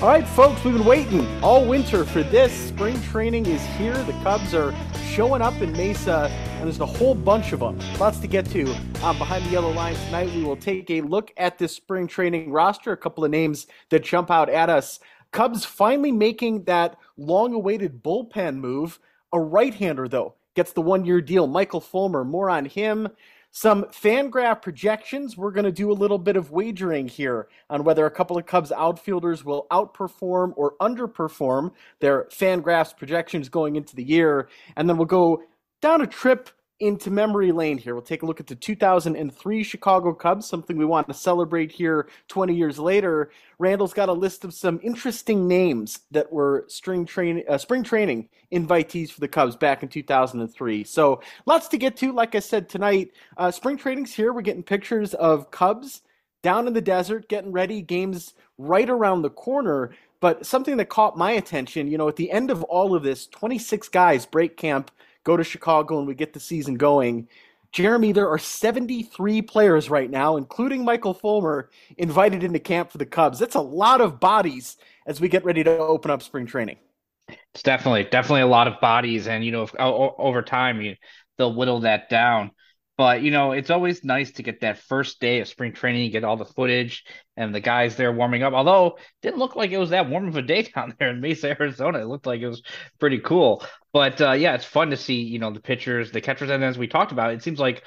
All right, folks, we've been waiting all winter for this. Spring training is here. The Cubs are showing up in Mesa, and there's a whole bunch of them. Lots to get to on Behind the Yellow Line tonight. We will take a look at this spring training roster, a couple of names that jump out at us. Cubs finally making that long-awaited bullpen move. A right-hander, though, gets the one-year deal. Michael Fulmer, more on him. Some FanGraph projections. We're going to do a little bit of wagering here on whether a couple of Cubs outfielders will outperform or underperform their FanGraphs projections going into the year. And then we'll go down a trip into memory lane here. We'll take a look at the 2003 Chicago Cubs, something we want to celebrate here 20 years later. Randall's got a list of some interesting names that were spring training invitees for the Cubs back in 2003. So lots to get to. Like I said, tonight, spring training's here. We're getting pictures of Cubs down in the desert, getting ready, games right around the corner. But something that caught my attention, you know, at the end of all of this, 26 guys break camp, go to Chicago, and we get the season going. Jeremy, there are 73 players right now, including Michael Fulmer, invited into camp for the Cubs. That's a lot of bodies as we get ready to open up spring training. It's definitely a lot of bodies. And, you know, over time, they'll whittle that down. But, you know, it's always nice to get that first day of spring training, you get all the footage and the guys there warming up. Although it didn't look like it was that warm of a day down there in Mesa, Arizona. It looked like it was pretty cool. But, yeah, it's fun to see, you know, the pitchers, the catchers. And as we talked about, it seems like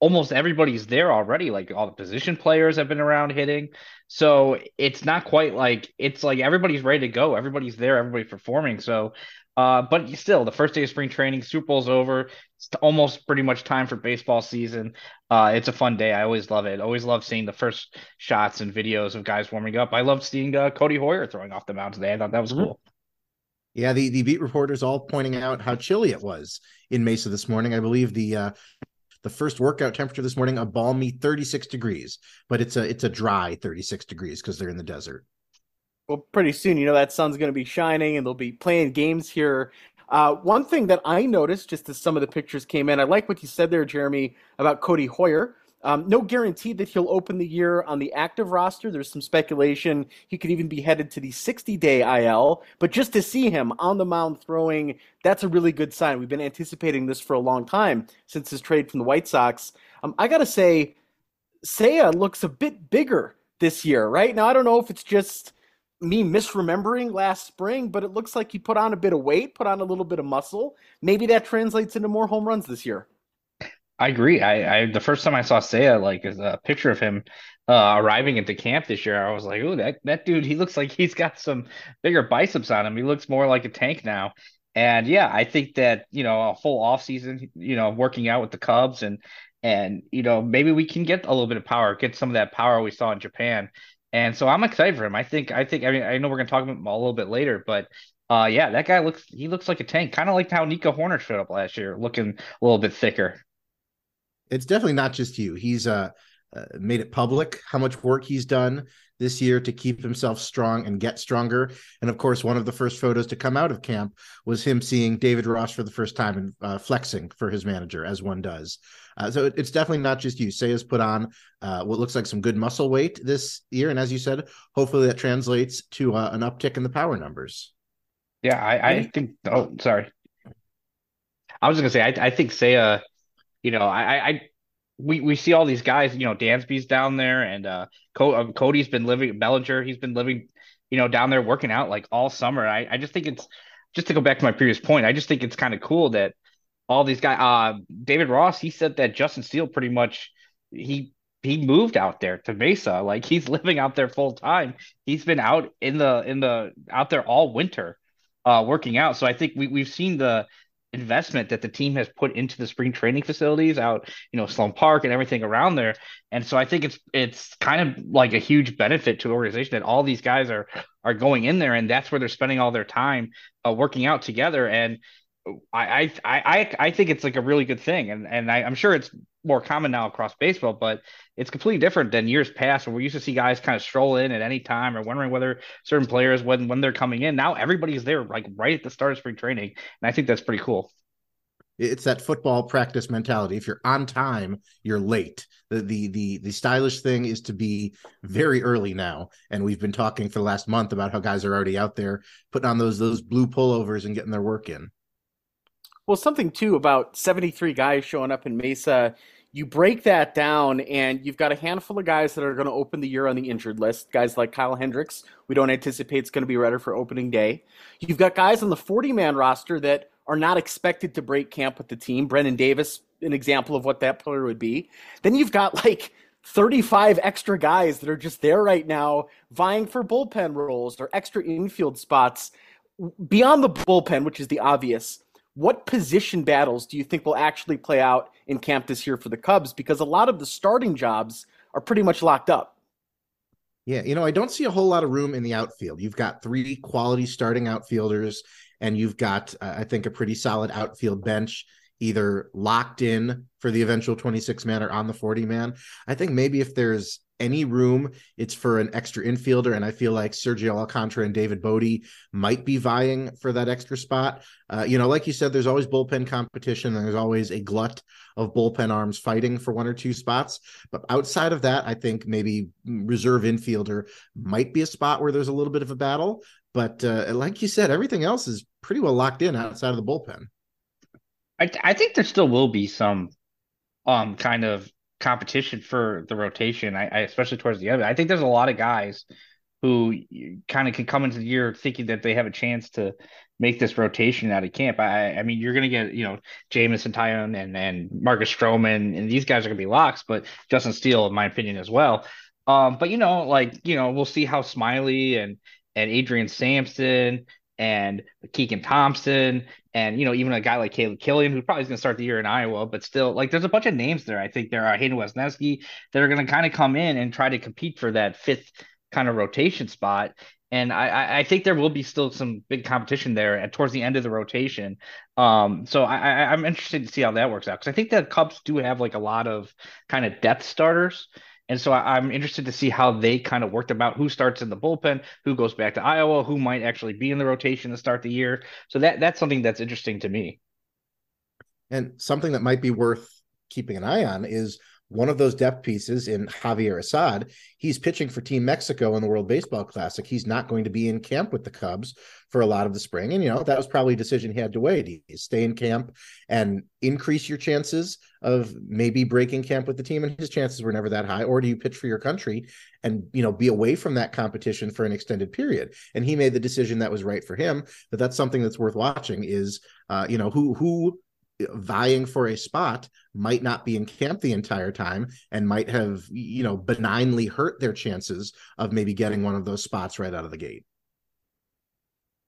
almost everybody's there already. Like all the position players have been around hitting. So it's not quite like it's like everybody's ready to go. Everybody's there. Everybody's performing. So but still, the first day of spring training, Super Bowl's over. It's almost pretty much time for baseball season. It's a fun day. I always love it. Always love seeing the first shots and videos of guys warming up. I loved seeing Codi Heuer throwing off the mound today. I thought that was cool. Yeah, the beat reporters all pointing out how chilly it was in Mesa this morning. I believe the first workout temperature this morning, a balmy 36 degrees. But it's a dry 36 degrees because they're in the desert. Well, pretty soon, you know, that sun's going to be shining and they'll be playing games here. One thing that I noticed just as some of the pictures came in, I like what you said there, Jeremy, about Codi Heuer. No guarantee that he'll open the year on the active roster. There's some speculation he could even be headed to the 60-day IL. But just to see him on the mound throwing, that's a really good sign. We've been anticipating this for a long time since his trade from the White Sox. I got to say, Seiya looks a bit bigger this year, right? Now, I don't know if it's just me misremembering last spring, but it looks like he put on a bit of weight, put on a little bit of muscle. Maybe that translates into more home runs this year. I agree. I the first time I saw Seiya, like as a picture of him arriving into camp this year, I was like, "Ooh, that dude, he looks like he's got some bigger biceps on him. He looks more like a tank now." And yeah, I think that, you know, a full off season, you know, working out with the Cubs and, you know, maybe we can get a little bit of power, get some of that power we saw in Japan. And so I'm excited for him. I mean, I know we're going to talk about him a little bit later, but yeah, that guy looks like a tank, kind of like how Nico Hoerner showed up last year, looking a little bit thicker. It's definitely not just you. He's made it public how much work he's done this year to keep himself strong and get stronger. And of course, one of the first photos to come out of camp was him seeing David Ross for the first time and flexing for his manager, as one does. So it's definitely not just you. Seiya's put on what looks like some good muscle weight this year. And as you said, hopefully that translates to an uptick in the power numbers. Yeah, I think, oh, sorry. I was going to say, I think Seiya, you know, we see all these guys, you know, Dansby's down there and Cody's been living, Bellinger, he's been living, you know, down there working out like all summer. I just think it's, just to go back to my previous point, I just think it's kind of cool that all these guys, David Ross, he said that Justin Steele pretty much, he moved out there to Mesa. Like he's living out there full time. He's been out out there all winter working out. So I think we've seen the investment that the team has put into the spring training facilities out, you know, Sloan Park and everything around there. And so I think it's kind of like a huge benefit to the organization that all these guys are going in there and that's where they're spending all their time working out together. And I think it's like a really good thing. And I'm sure it's more common now across baseball, but it's completely different than years past where we used to see guys kind of stroll in at any time or wondering whether certain players, when they're coming in. Now everybody's there like right at the start of spring training. And I think that's pretty cool. It's that football practice mentality. If you're on time, you're late. The stylish thing is to be very early now. And we've been talking for the last month about how guys are already out there putting on those blue pullovers and getting their work in. Well, something too about 73 guys showing up in Mesa. You break that down, and you've got a handful of guys that are going to open the year on the injured list. Guys like Kyle Hendricks, we don't anticipate it's going to be ready for opening day. You've got guys on the 40-man roster that are not expected to break camp with the team. Brennan Davis, an example of what that player would be. Then you've got like 35 extra guys that are just there right now vying for bullpen roles or extra infield spots. Beyond the bullpen, which is the obvious, what position battles do you think will actually play out in camp this year for the Cubs? Because a lot of the starting jobs are pretty much locked up. Yeah, I don't see a whole lot of room in the outfield. You've got three quality starting outfielders, and you've got, I think, a pretty solid outfield bench, either locked in for the eventual 26-man or on the 40-man. I think maybe if there's any room, it's for an extra infielder, and I feel like Sergio Alcantara and David Bote might be vying for that extra spot. Like you said, there's always bullpen competition, and there's always a glut of bullpen arms fighting for one or two spots. But outside of that, I think maybe reserve infielder might be a spot where there's a little bit of a battle. But like you said, everything else is pretty well locked in outside of the bullpen. I think there still will be some kind of competition for the rotation, I especially towards the end. I think there's a lot of guys who kind of could come into the year thinking that they have a chance to make this rotation out of camp. I mean, you're going to get, Jameson Taillon and Marcus Stroman, and these guys are going to be locks, but Justin Steele, in my opinion, as well. But, we'll see how Smiley and Adrian Sampson and Keegan Thompson and, even a guy like Caleb Killian, who probably is going to start the year in Iowa, but still, like, there's a bunch of names there. I think there are Hayden Wesneski that are going to kind of come in and try to compete for that fifth kind of rotation spot. And I think there will be still some big competition there towards the end of the rotation. So I'm interested to see how that works out, because I think the Cubs do have like a lot of kind of depth starters. And so I'm interested to see how they kind of worked about who starts in the bullpen, who goes back to Iowa, who might actually be in the rotation to start the year. So that's something that's interesting to me. And something that might be worth keeping an eye on is one of those depth pieces in Javier Assad. He's pitching for Team Mexico in the World Baseball Classic. He's not going to be in camp with the Cubs for a lot of the spring. And, that was probably a decision he had to weigh. Do you stay in camp and increase your chances of maybe breaking camp with the team? And his chances were never that high. Or do you pitch for your country and, be away from that competition for an extended period? And he made the decision that was right for him. But that's something that's worth watching is, who vying for a spot might not be in camp the entire time and might have, benignly hurt their chances of maybe getting one of those spots right out of the gate.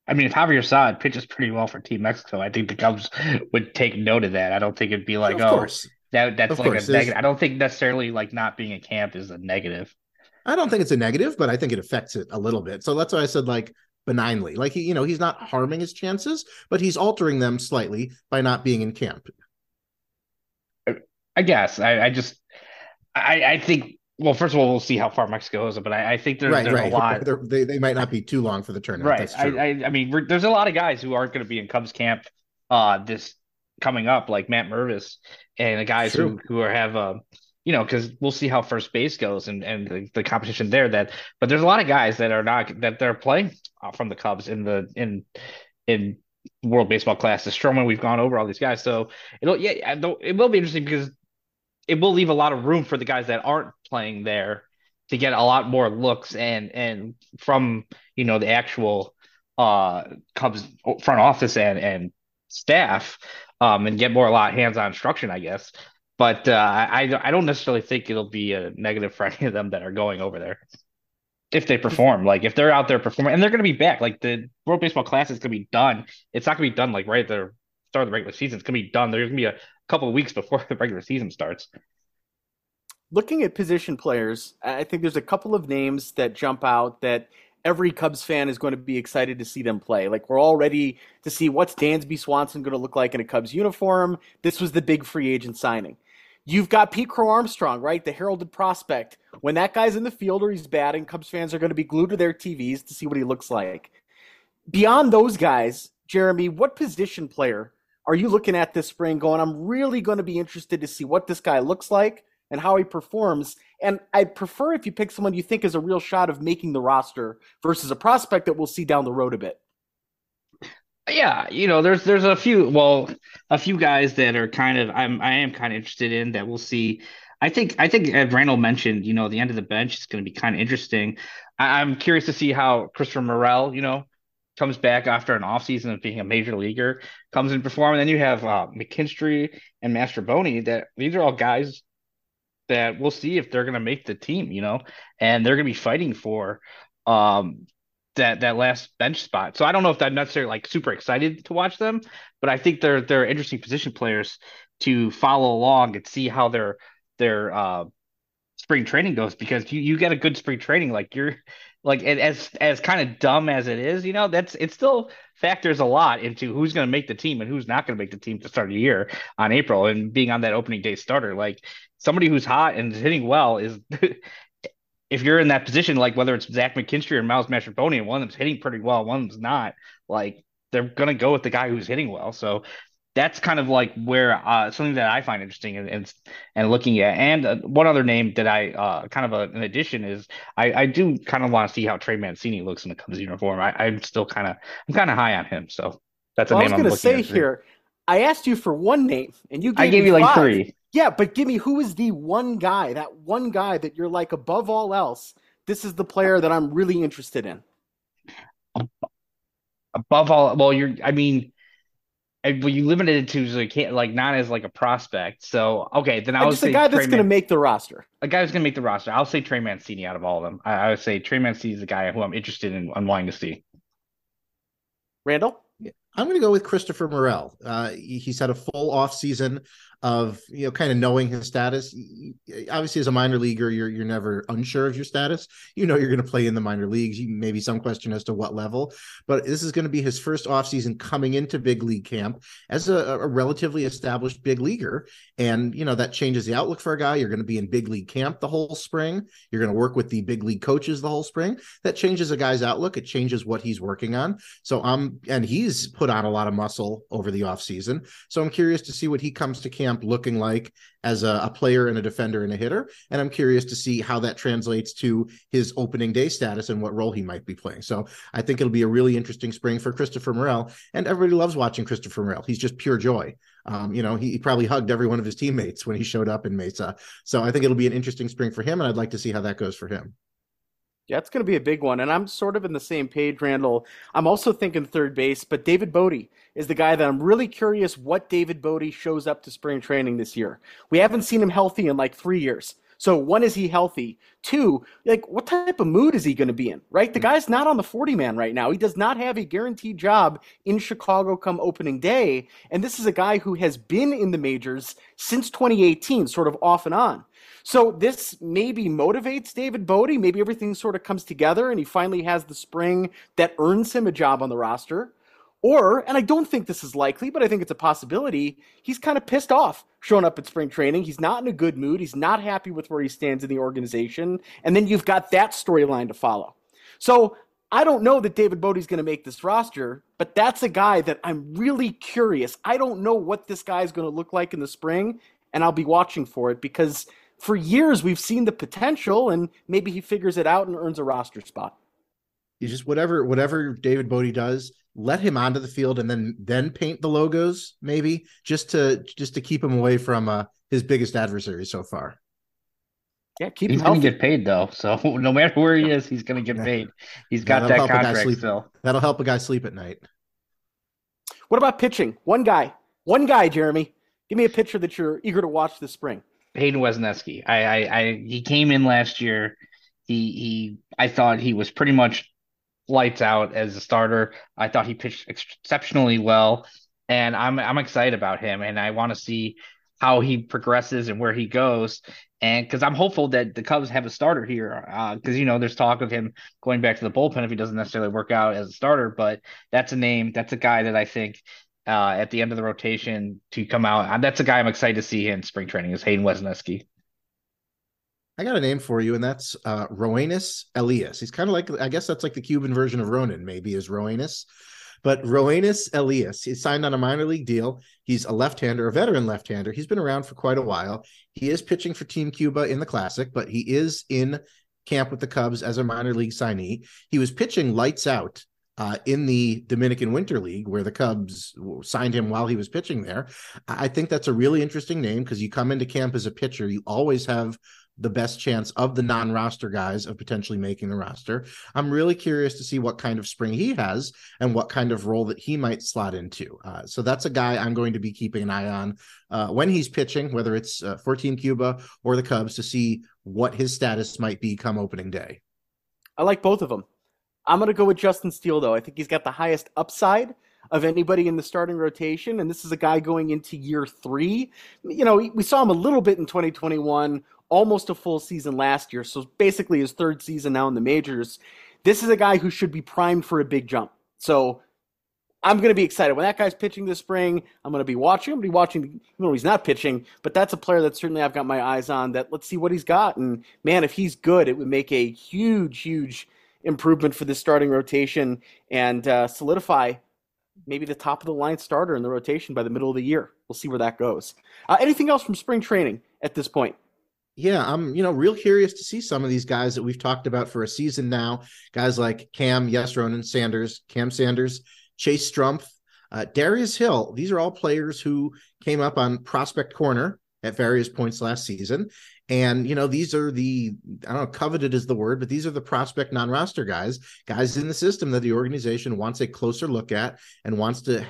I mean, if Javier Assad pitches pretty well for Team Mexico, I think the Cubs would take note of that. I don't think it'd be like, that's like a negative. I don't think necessarily like not being in camp is a negative. I don't think it's a negative, but I think it affects it a little bit. So that's why I said benignly. Like, he's not harming his chances, but he's altering them slightly by not being in camp. I guess. I think, well, first of all, we'll see how far Mexico goes, but I think there's a lot. They might not be too long for the tournament. Right. That's true. I mean, there's a lot of guys who aren't going to be in Cubs camp this coming up, like Matt Mervis and the guys because we'll see how first base goes and the competition there. But there's a lot of guys that are not that they're playing from the Cubs in World Baseball Classic. Stroman, we've gone over all these guys, so it will be interesting because it will leave a lot of room for the guys that aren't playing there to get a lot more looks and from the actual Cubs front office and staff and get more hands-on instruction, I guess. But I don't necessarily think it'll be a negative for any of them that are going over there if they perform. Like, if they're out there performing, and they're going to be back. Like, the World Baseball Classic is going to be done. It's not going to be done, like, right at the start of the regular season. It's going to be done. There's going to be a couple of weeks before the regular season starts. Looking at position players, I think there's a couple of names that jump out that every Cubs fan is going to be excited to see them play. Like, we're all ready to see what's Dansby Swanson going to look like in a Cubs uniform. This was the big free agent signing. You've got Pete Crow Armstrong, right? The heralded prospect. When that guy's in the field or he's batting, Cubs fans are going to be glued to their TVs to see what he looks like. Beyond those guys, Jeremy, what position player are you looking at this spring going, I'm really going to be interested to see what this guy looks like and how he performs? And I prefer if you pick someone you think is a real shot of making the roster versus a prospect that we'll see down the road a bit. Yeah, you know, there's a few guys that are kind of I am kind of interested in that we'll see. I think Randall mentioned, you know, the end of the bench is going to be kind of interesting. I'm curious to see how Christopher Morel, you know, comes back after an offseason of being a major leaguer, comes and performs. And then you have McKinstry and Mastrobuoni. That these are all guys that we'll see if they're going to make the team, you know, and they're going to be fighting for that last bench spot. So I don't know if I'm necessarily like super excited to watch them, but I think they're interesting position players to follow along and see how their spring training goes, because you get a good spring training. Like you're like, as kind of dumb as it is, you know, it still factors a lot into who's going to make the team and who's not going to make the team to start the year on April and being on that opening day starter. Like somebody who's hot and hitting well is, if you're in that position, like whether it's Zach McKinstry or Miles Mastrobuoni, and one of them's hitting pretty well, one of them's not, like they're going to go with the guy who's hitting well. So that's kind of like where something that I find interesting and looking at. And one other name that I an addition is I do kind of want to see how Trey Mancini looks in the Cubs uniform. I'm kind of high on him. So that's a name I'm looking at. I was going to say here, I asked you for one name and I gave you five. Like three. Yeah, but give me who is the one guy, that one guy that you're like above all else, this is the player that I'm really interested in. Above all, well, you limited it to not as like a prospect. So, okay, then I would say a guy that's going to make the roster. A guy who's going to make the roster. I'll say Trey Mancini out of all of them. I would say Trey Mancini is the guy who I'm interested in and wanting to see. Randall? I'm going to go with Christopher Morel. He's had a full off season of, you know, kind of knowing his status. Obviously, as a minor leaguer, you're never unsure of your status. You know, you're going to play in the minor leagues. Maybe some question as to what level, but this is going to be his first off season coming into big league camp as a relatively established big leaguer. And, you know, that changes the outlook for a guy. You're going to be in big league camp the whole spring. You're going to work with the big league coaches the whole spring. That changes a guy's outlook. It changes what he's working on. So he's put on a lot of muscle over the offseason. So I'm curious to see what he comes to camp looking like as a player and a defender and a hitter. And I'm curious to see how that translates to his opening day status and what role he might be playing. So I think it'll be a really interesting spring for Christopher Morel, and everybody loves watching Christopher Morel. He's just pure joy. You know, he probably hugged every one of his teammates when he showed up in Mesa. So I think it'll be an interesting spring for him, and I'd like to see how that goes for him. Yeah, it's going to be a big one, and I'm sort of in the same page, Randall. I'm also thinking third base, but David Bote is the guy that I'm really curious what David Bote shows up to spring training this year. We haven't seen him healthy in like 3 years. So one, is he healthy? Two, like what type of mood is he going to be in, right? The guy's not on the 40-man right now. He does not have a guaranteed job in Chicago come opening day, and this is a guy who has been in the majors since 2018, sort of off and on. So this maybe motivates David Bote. Maybe everything sort of comes together and he finally has the spring that earns him a job on the roster. Or, and I don't think this is likely, but I think it's a possibility, he's kind of pissed off showing up at spring training. He's not in a good mood. He's not happy with where he stands in the organization. And then you've got that storyline to follow. So I don't know that David Bote's going to make this roster, but that's a guy that I'm really curious. I don't know what this guy is going to look like in the spring, and I'll be watching for it because for years, we've seen the potential, and maybe he figures it out and earns a roster spot. You just whatever David Bote does, let him onto the field and then paint the logos, maybe just to keep him away from his biggest adversary so far. Yeah, he's going to get paid though, so no matter where he is, he's going to get paid. He's got that contract still. That'll help a guy sleep at night. What about pitching? One guy, Jeremy. Give me a pitcher that you're eager to watch this spring. Hayden Wesneski. He came in last year. I thought he was pretty much lights out as a starter. I thought he pitched exceptionally well, and I'm excited about him, and I want to see how he progresses and where he goes. And because I'm hopeful that the Cubs have a starter here, because, you know, there's talk of him going back to the bullpen if he doesn't necessarily work out as a starter, but that's a name, that's a guy that I think at the end of the rotation to come out. That's a guy I'm excited to see in spring training is Hayden Wesneski. I got a name for you, and that's Roenis Elías. He's kind of like, I guess that's like the Cuban version of Ronin, maybe, is Roenis. But Roenis Elías, he signed on a minor league deal. He's a left-hander, a veteran left-hander. He's been around for quite a while. He is pitching for Team Cuba in the Classic, but he is in camp with the Cubs as a minor league signee. He was pitching lights out in the Dominican Winter League, where the Cubs signed him while he was pitching there. I think that's a really interesting name, because you come into camp as a pitcher, you always have the best chance of the non-roster guys of potentially making the roster. I'm really curious to see what kind of spring he has and what kind of role that he might slot into. So that's a guy I'm going to be keeping an eye on when he's pitching, whether it's for Team Cuba or the Cubs, to see what his status might be come opening day. I like both of them. I'm going to go with Justin Steele, though. I think he's got the highest upside of anybody in the starting rotation, and this is a guy going into year three. You know, we saw him a little bit in 2021, almost a full season last year, so basically his third season now in the majors. This is a guy who should be primed for a big jump. So I'm going to be excited. When that guy's pitching this spring, I'm going to be watching. I'm going to be watching even when he's not pitching, but that's a player that certainly I've got my eyes on, that let's see what he's got. And, man, if he's good, it would make a huge, huge improvement for this starting rotation and solidify maybe the top of the line starter in the rotation by the middle of the year. We'll see where that goes. Anything else from spring training at this point? Yeah, I'm, real curious to see some of these guys that we've talked about for a season now. Guys like Cam Sanders, Chase Strumpf, Darius Hill. These are all players who came up on Prospect Corner at various points last season. And, these are the, coveted is the word, but these are the prospect non-roster guys in the system that the organization wants a closer look at and wants them to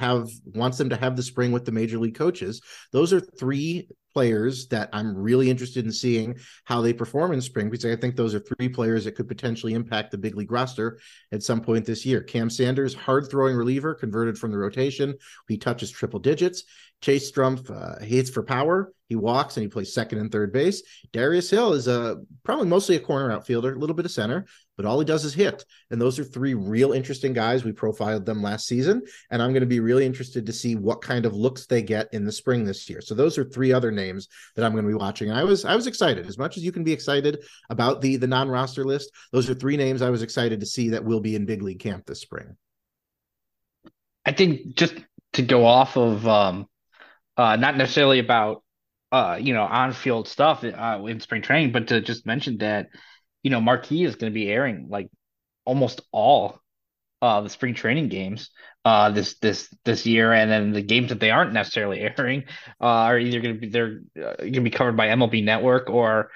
have the spring with the major league coaches. Those are three players that I'm really interested in seeing how they perform in spring, because I think those are three players that could potentially impact the big league roster at some point this year. Cam Sanders, hard throwing reliever, converted from the rotation. He touches triple digits. Chase Strumpf hits for power. He walks and he plays second and third base. Darius Hill is probably mostly a corner outfielder, a little bit of center, but all he does is hit. And those are three real interesting guys. We profiled them last season, and I'm going to be really interested to see what kind of looks they get in the spring this year. So those are three other names that I'm going to be watching. And I was excited. As much as you can be excited about the non-roster list, those are three names I was excited to see that will be in big league camp this spring. I think just to go off of not necessarily about on-field stuff in spring training, but to just mention that, Marquee is going to be airing like almost all the spring training games this year, and then the games that they aren't necessarily airing are either going to be going to be covered by MLB Network, or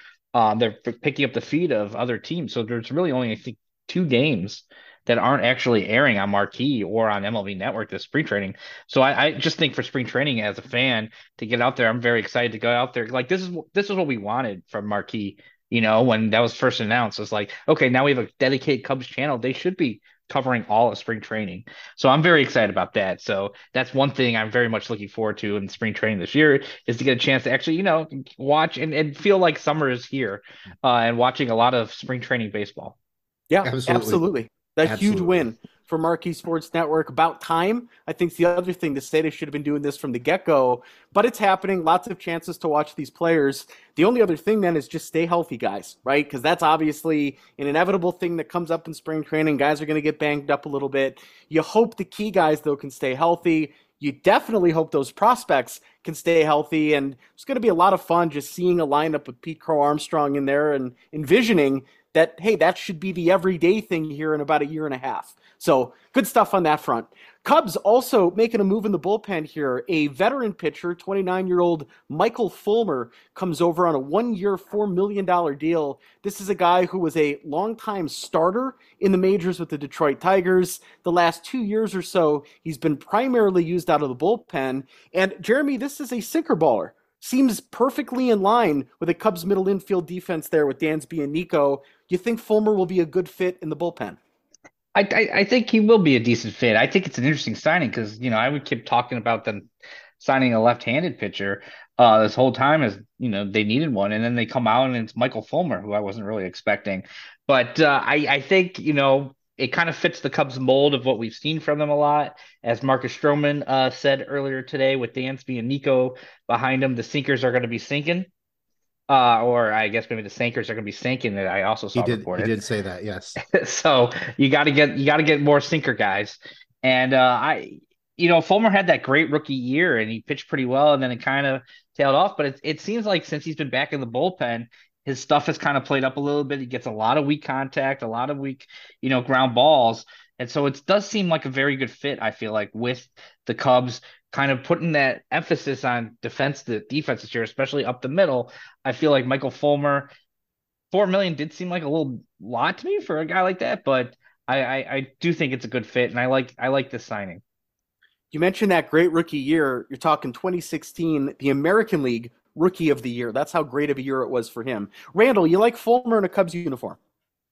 they're picking up the feed of other teams. So there's really only, I think, two games that aren't actually airing on Marquee or on MLB Network this spring training. So I just think for spring training as a fan to get out there, I'm very excited to go out there. Like this is what we wanted from Marquee. When that was first announced, it's like, okay, now we have a dedicated Cubs channel. They should be covering all of spring training. So I'm very excited about that. So that's one thing I'm very much looking forward to in spring training this year, is to get a chance to actually, watch and feel like summer is here and watching a lot of spring training baseball. Yeah, absolutely. Huge win for Marquee Sports Network. About time. I think the other thing to say, they should have been doing this from the get-go, but it's happening. Lots of chances to watch these players. The only other thing then is just stay healthy, guys, right? Because that's obviously an inevitable thing that comes up in spring training. Guys are going to get banged up a little bit. You hope the key guys, though, can stay healthy. You definitely hope those prospects can stay healthy, and it's going to be a lot of fun just seeing a lineup with Pete Crow Armstrong in there and envisioning that, hey, that should be the everyday thing here in about a year and a half. So good stuff on that front. Cubs also making a move in the bullpen here. A veteran pitcher, 29-year-old Michael Fulmer, comes over on a one-year, $4 million deal. This is a guy who was a longtime starter in the majors with the Detroit Tigers. The last 2 years or so, he's been primarily used out of the bullpen. And, Jeremy, this is a sinker baller. Seems perfectly in line with the Cubs' middle infield defense there with Dansby and Nico. You think Fulmer will be a good fit in the bullpen? I think he will be a decent fit. I think it's an interesting signing because, I would keep talking about them signing a left-handed pitcher this whole time as, they needed one. And then they come out and it's Michael Fulmer, who I wasn't really expecting. But I think, it kind of fits the Cubs mold of what we've seen from them a lot. As Marcus Stroman said earlier today, with Dansby and Nico behind them, the sinkers are going to be sinking. Or I guess maybe the sinkers are going to be sinking. That I also saw reported. He did say that, yes. So you got to get more sinker guys. And Fulmer had that great rookie year, and he pitched pretty well, and then it kind of tailed off. But it seems like since he's been back in the bullpen, his stuff has kind of played up a little bit. He gets a lot of weak contact, a lot of weak, ground balls. And so it does seem like a very good fit, I feel like, with the Cubs kind of putting that emphasis on defense this year, especially up the middle. I feel like Michael Fulmer, $4 million did seem like a little lot to me for a guy like that, but I do think it's a good fit, and I like this signing. You mentioned that great rookie year. You're talking 2016, the American League Rookie of the Year. That's how great of a year it was for him. Randall, you like Fulmer in a Cubs uniform?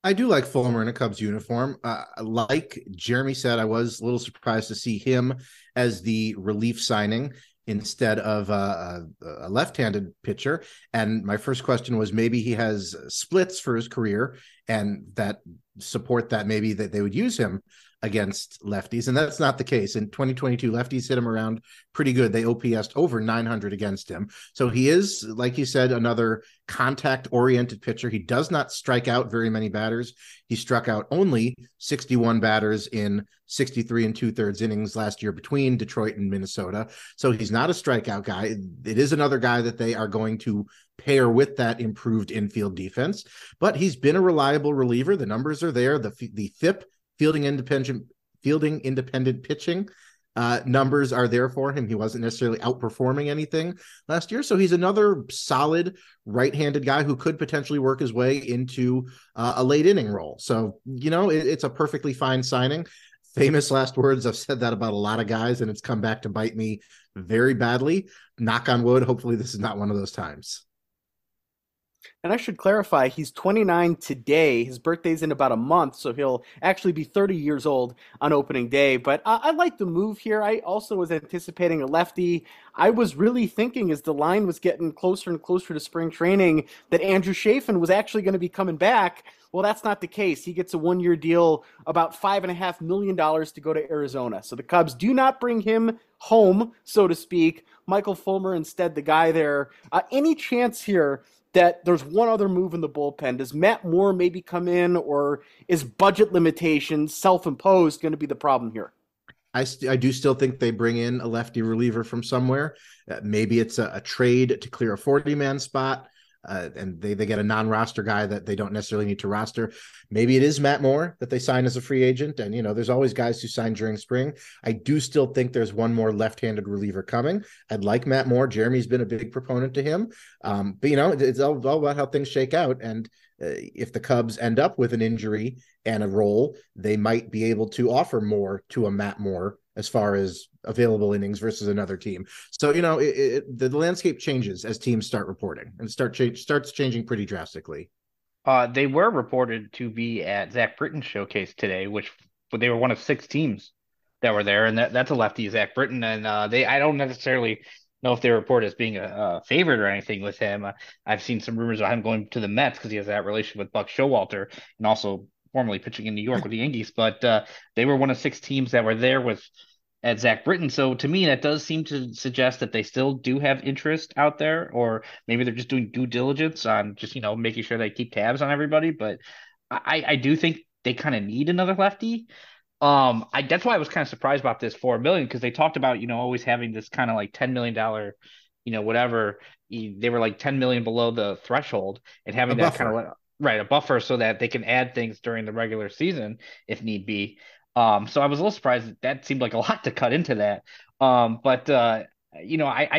I do like Fulmer in a Cubs uniform. Like Jeremy said, I was a little surprised to see him as the relief signing instead of a left-handed pitcher. And my first question was, maybe he has splits for his career and that support that maybe that they would use him against lefties. And that's not the case. In 2022, lefties hit him around pretty good. They OPS'd over 900 against him. So he is, like you said, another contact-oriented pitcher. He does not strike out very many batters. He struck out only 61 batters in 63 and 2/3 innings last year between Detroit and Minnesota. So he's not a strikeout guy. It is another guy that they are going to pair with that improved infield defense. But he's been a reliable reliever. The numbers are there. The FIP, fielding independent pitching numbers are there for him. He wasn't necessarily outperforming anything last year. So he's another solid right-handed guy who could potentially work his way into a late inning role. So, it's a perfectly fine signing. Famous last words. I've said that about a lot of guys, and it's come back to bite me very badly. Knock on wood. Hopefully this is not one of those times. And I should clarify, he's 29 today. His birthday's in about a month, so he'll actually be 30 years old on opening day. But I like the move here. I also was anticipating a lefty. I was really thinking, as the line was getting closer and closer to spring training, that Andrew Chafin was actually going to be coming back. Well, that's not the case. He gets a one-year deal, about $5.5 million to go to Arizona. So the Cubs do not bring him home, so to speak. Michael Fulmer instead the guy there. Any chance here that there's one other move in the bullpen? Does Matt Moore maybe come in, or is budget limitations, self-imposed, going to be the problem here? I do still think they bring in a lefty reliever from somewhere. Maybe it's a trade to clear a 40-man spot, and they get a non-roster guy that they don't necessarily need to roster. Maybe it is Matt Moore that they sign as a free agent, and there's always guys who sign during spring. I do still think there's one more left-handed reliever coming. I'd like Matt Moore. Jeremy's been a big proponent to him, but it's all about how things shake out. And if the Cubs end up with an injury and a role, they might be able to offer more to a Matt Moore as far as available innings versus another team. So, the landscape changes as teams start reporting, and starts changing pretty drastically. They were reported to be at Zach Britton's showcase today, which they were one of six teams that were there. And that's a lefty, Zach Britton. And I don't necessarily know if they report as being a favorite or anything with him. I've seen some rumors of him going to the Mets because he has that relation with Buck Showalter, and also formerly pitching in New York with the Yankees. But they were one of six teams that were there at Zach Britton. So to me, that does seem to suggest that they still do have interest out there, or maybe they're just doing due diligence on just, making sure they keep tabs on everybody. But I do think they kind of need another lefty. That's why I was kind of surprised about this $4 million, because they talked about, always having this kind of like $10 million, whatever. They were like $10 million below the threshold, and having that kind of, right, a buffer so that they can add things during the regular season if need be. So I was a little surprised that seemed like a lot to cut into that. I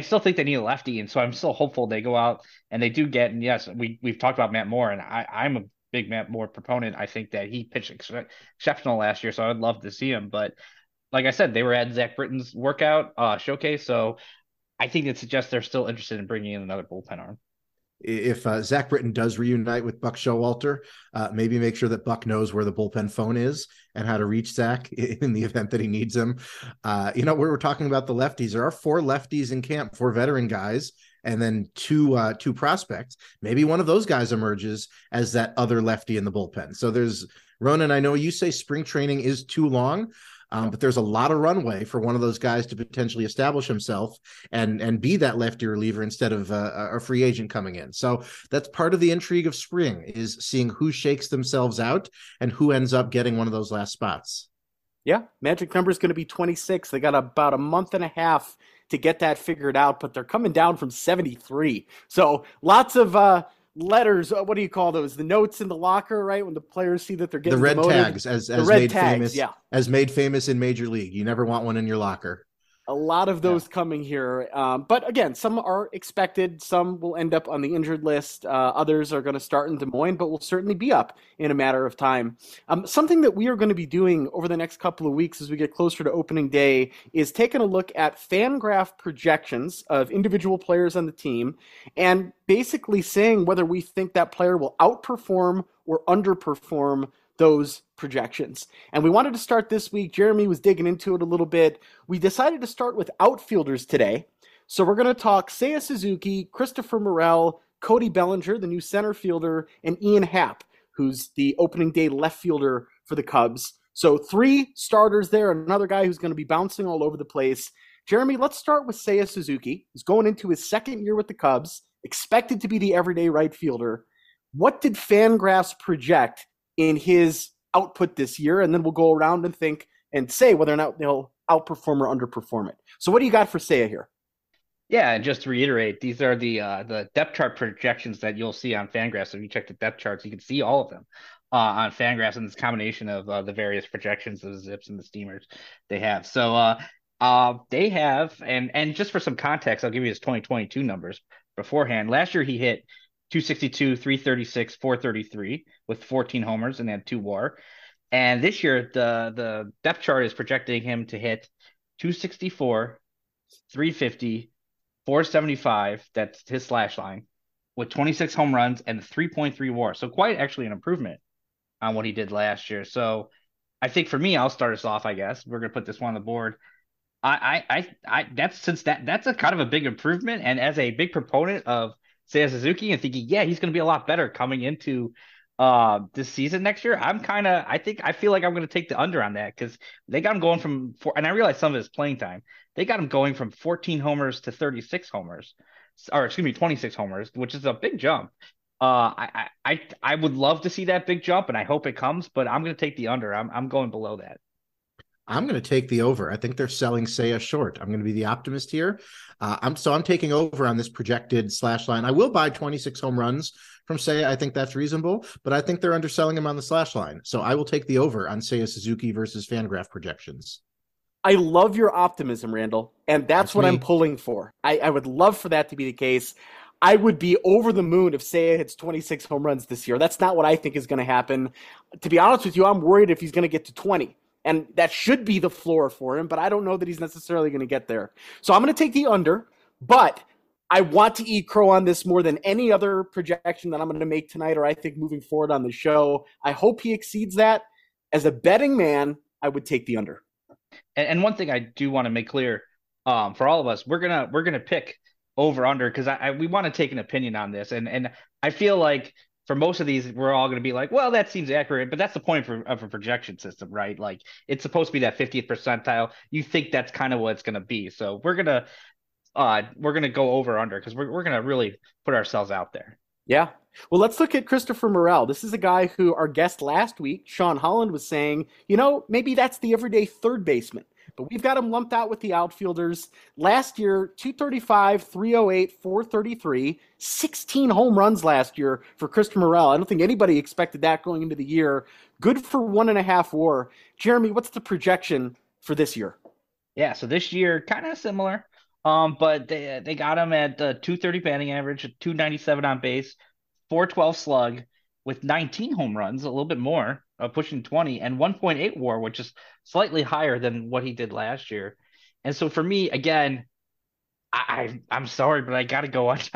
still think they need a lefty. And so I'm still hopeful they go out and they do get, and yes, we've talked about Matt Moore, and I'm a big Matt Moore proponent. I think that he pitched exceptional last year, so I would love to see him. But like I said, they were at Zach Britton's workout showcase. So I think it suggests they're still interested in bringing in another bullpen arm. If Zach Britton does reunite with Buck Showalter, maybe make sure that Buck knows where the bullpen phone is and how to reach Zach in the event that he needs him. We're talking about the lefties. There are four lefties in camp, four veteran guys, and then two prospects. Maybe one of those guys emerges as that other lefty in the bullpen. So there's, Ronan, I know you say spring training is too long, but there's a lot of runway for one of those guys to potentially establish himself and be that lefty reliever instead of a free agent coming in. So that's part of the intrigue of spring, is seeing who shakes themselves out and who ends up getting one of those last spots. Yeah, magic number is going to be 26. They got about a month and a half to get that figured out, but they're coming down from 73. So lots of letters. What do you call those? The notes in the locker, right? When the players see that they're getting the red demoted. Tags, as red made tags, famous, yeah. As made famous in Major League. You never want one in your locker. A lot of those coming here. But again, some are expected. Some will end up on the injured list. Others are going to start in Des Moines, but will certainly be up in a matter of time. Something that we are going to be doing over the next couple of weeks as we get closer to opening day is taking a look at FanGraph projections of individual players on the team and basically saying whether we think that player will outperform or underperform those projections. And we wanted to start this week. Jeremy was digging into it a little bit. We decided to start with outfielders today. So we're going to talk Seiya Suzuki, Christopher Morel, Cody Bellinger, the new center fielder, and Ian Happ, who's the opening day left fielder for the Cubs. So three starters there, another guy who's going to be bouncing all over the place. Jeremy, let's start with Seiya Suzuki. He's going into his second year with the Cubs, expected to be the everyday right fielder. What did FanGraphs project in his output this year, and then we'll go around and think and say whether or not they'll outperform or underperform it. So what do you got for Seiya here? Yeah, and just to reiterate, these are the depth chart projections that you'll see on FanGraphs. If you check the depth charts, you can see all of them on FanGraphs and this combination of the various projections of the Zips and the Steamers they have. So they have, and just for some context, I'll give you his 2022 numbers beforehand. Last year he hit 262, 336, 433 with 14 homers and then 2 WAR. And this year, the depth chart is projecting him to hit 264, 350, 475. That's his slash line with 26 home runs and 3.3 WAR. So quite actually an improvement on what he did last year. So I think for me, I'll start us off, I guess. We're going to put this one on the board. I that's since that's a kind of a big improvement. And as a big proponent of Seiya Suzuki and thinking, yeah, he's going to be a lot better coming into this season next year. I feel like I'm going to take the under on that because they got him going from four, and I realize some of his playing time. They got him going from 14 homers to 26 homers, which is a big jump. I would love to see that big jump, and I hope it comes, but I'm going to take the under. I'm going below that. I'm going to take the over. I think they're selling Seiya short. I'm going to be the optimist here. I'm taking over on this projected slash line. I will buy 26 home runs from Seiya. I think that's reasonable, but I think they're underselling him on the slash line. So I will take the over on Seiya Suzuki versus FanGraph projections. I love your optimism, Randall, and that's what me. I'm pulling for. I would love for that to be the case. I would be over the moon if Seiya hits 26 home runs this year. That's not what I think is going to happen. To be honest with you, I'm worried if he's going to get to 20. And that should be the floor for him, but I don't know that he's necessarily going to get there. So I'm going to take the under, but I want to eat crow on this more than any other projection that I'm going to make tonight or I think moving forward on the show. I hope he exceeds that. As a betting man, I would take the under. And one thing I do want to make clear for all of us, we're gonna pick over under because we want to take an opinion on this. And I feel like for most of these, we're all going to be like, well, that seems accurate, but that's the point of a projection system, right? Like it's supposed to be that 50th percentile. You think that's kind of what it's going to be. So we're going to go over under because we're going to really put ourselves out there. Yeah. Well, let's look at Christopher Morel. This is a guy who our guest last week, Sean Holland, was saying, maybe that's the everyday third baseman. But we've got him lumped out with the outfielders. Last year, 235, 308, 433, 16 home runs last year for Christopher Morel. I don't think anybody expected that going into the year. Good for 1.5 WAR. Jeremy, what's the projection for this year? Yeah, so this year, kind of similar, but they got him at 230 batting average, 297 on base, 412 slug with 19 home runs, a little bit more. Pushing 20 and 1.8 WAR, which is slightly higher than what he did last year. And so for me, again, I'm sorry, but I gotta go under.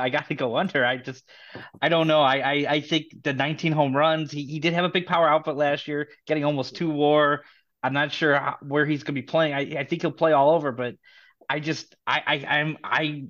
I don't know. I think the 19 home runs, he did have a big power output last year, getting almost 2 WAR. I'm not sure where he's gonna be playing. I think he'll play all over, but I'm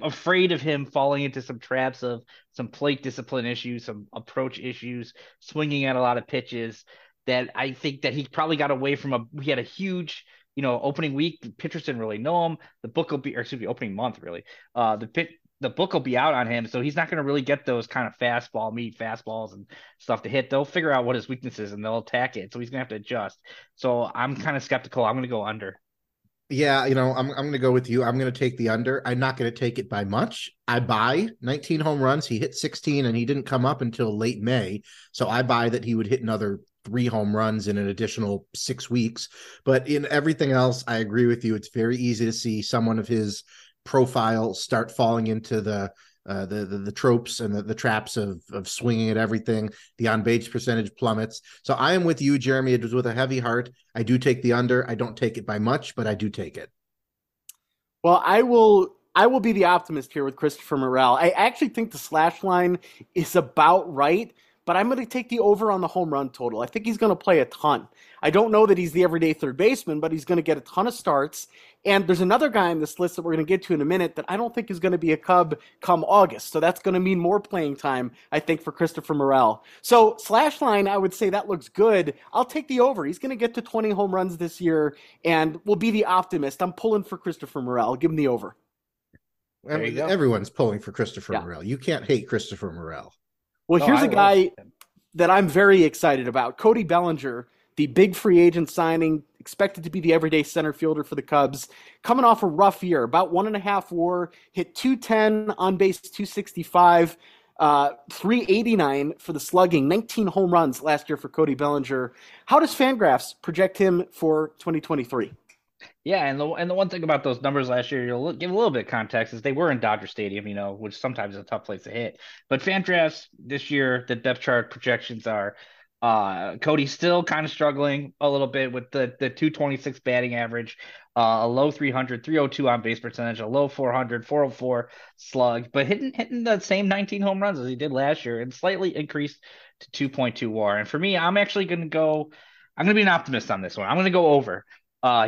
afraid of him falling into some traps of some plate discipline issues, some approach issues, swinging at a lot of pitches. That I think that he probably got away from he had a huge, opening week. Pitchers didn't really know him. The opening month really. The the book will be out on him, so he's not going to really get those kind of fastballs and stuff to hit. They'll figure out what his weakness is and they'll attack it. So he's going to have to adjust. So I'm kind of skeptical. I'm going to go under. Yeah, you know, I'm going to go with you. I'm going to take the under. I'm not going to take it by much. I buy 19 home runs. He hit 16 and he didn't come up until late May. So I buy that he would hit another 3 home runs in an additional 6 weeks. But in everything else, I agree with you. It's very easy to see someone of his profile start falling into the tropes and the traps of swinging at everything. The on-base percentage plummets. So I am with you, Jeremy. It was with a heavy heart. I do take the under. I don't take it by much, but I do take it. Well, I will be the optimist here with Christopher Morel. I actually think the slash line is about right, but I'm going to take the over on the home run total. I think he's going to play a ton. I don't know that he's the everyday third baseman, but he's going to get a ton of starts. And there's another guy on this list that we're going to get to in a minute that I don't think is going to be a Cub come August. So that's going to mean more playing time, I think, for Christopher Morel. So slash line, I would say that looks good. I'll take the over. He's going to get to 20 home runs this year, and we'll be the optimist. I'm pulling for Christopher Morel. Give him the over. Everyone's pulling for Christopher Morel. You can't hate Christopher Morel. Well, here's a guy that I'm very excited about, Cody Bellinger, the big free agent signing, expected to be the everyday center fielder for the Cubs, coming off a rough year, about 1.5 WAR, hit 210 on base, 265, 389 for the slugging, 19 home runs last year for Cody Bellinger. How does FanGraphs project him for 2023? Yeah, and the one thing about those numbers last year, you'll give a little bit of context, is they were in Dodger Stadium, you know, which sometimes is a tough place to hit. But FanGraphs this year, the depth chart projections are Cody's still kind of struggling a little bit with the 226 batting average, a low 300, 302 on base percentage, a low 400, 404 slug, but hitting the same 19 home runs as he did last year and slightly increased to 2.2 WAR. And for me, I'm going to be an optimist on this one. I'm going to go over.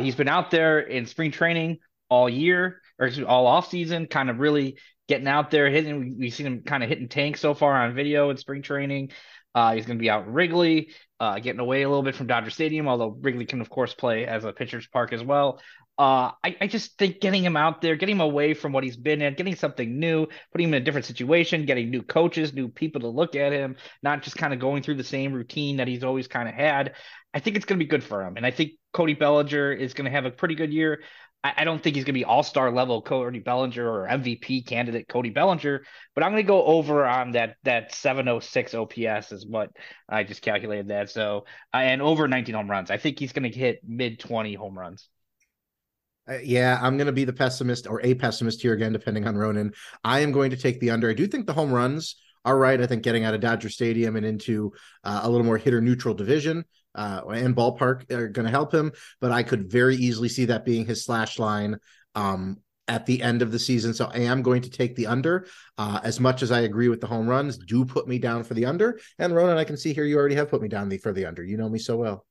He's been out there in spring training all year, or all off season, kind of really getting out there hitting. We've seen him kind of hitting tanks so far on video in spring training. He's going to be out in Wrigley, getting away a little bit from Dodger Stadium, although Wrigley can, of course, play as a pitcher's park as well. I just think getting him out there, getting him away from what he's been in, getting something new, putting him in a different situation, getting new coaches, new people to look at him, not just kind of going through the same routine that he's always kind of had. I think it's going to be good for him. And I think Cody Bellinger is going to have a pretty good year. I don't think he's going to be all-star level Cody Bellinger or MVP candidate Cody Bellinger, but I'm going to go over on that 706 OPS is what I just calculated that. So, and over 19 home runs. I think he's going to hit mid-20 home runs. Yeah, I'm going to be the pessimist or a pessimist here again, depending on Ronan. I am going to take the under. I do think the home runs are right. I think getting out of Dodger Stadium and into a little more hitter-neutral division and ballpark are going to help him, but I could very easily see that being his slash line at the end of the season. So I am going to take the under. As much as I agree with the home runs, do put me down for the under. And Ronan, I can see here you already have put me down for the under. You know me so well.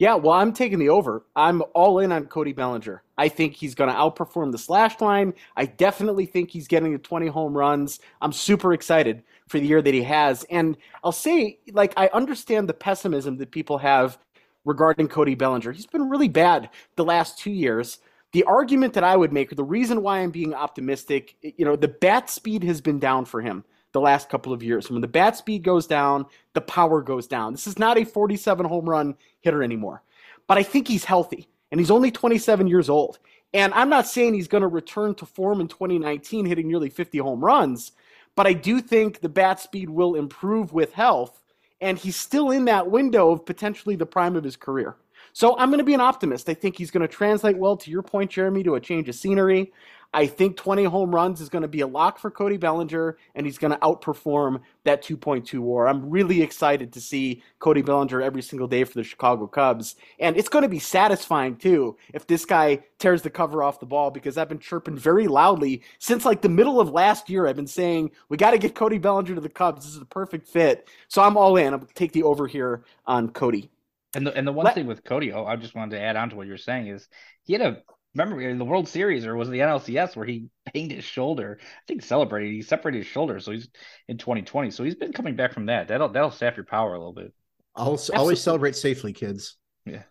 Yeah, well, I'm taking the over. I'm all in on Cody Bellinger. I think he's going to outperform the slash line. I definitely think he's getting the 20 home runs. I'm super excited for the year that he has. And I'll say, like, I understand the pessimism that people have regarding Cody Bellinger. He's been really bad the last 2 years. The argument that I would make, or the reason why I'm being optimistic, you know, the bat speed has been down for him the last couple of years. When the bat speed goes down, the power goes down. This is not a 47 home run hitter anymore. But I think he's healthy, and he's only 27 years old. And I'm not saying he's going to return to form in 2019 hitting nearly 50 home runs, but I do think the bat speed will improve with health, and he's still in that window of potentially the prime of his career. So I'm going to be an optimist. I think he's going to translate well, to your point, Jeremy, to a change of scenery. I think 20 home runs is going to be a lock for Cody Bellinger, and he's going to outperform that 2.2 WAR. I'm really excited to see Cody Bellinger every single day for the Chicago Cubs. And it's going to be satisfying, too, if this guy tears the cover off the ball, because I've been chirping very loudly since like the middle of last year. I've been saying, we got to get Cody Bellinger to the Cubs. This is a perfect fit. So I'm all in. I'm going to take the over here on Cody. And the one thing with Cody, I just wanted to add on to what you're saying, is he had remember in the World Series, or was it the NLCS, where he banged his shoulder? I think he separated his shoulder. So he's in 2020. So he's been coming back from that. That'll sap your power a little bit. Always celebrate safely, kids. Yeah.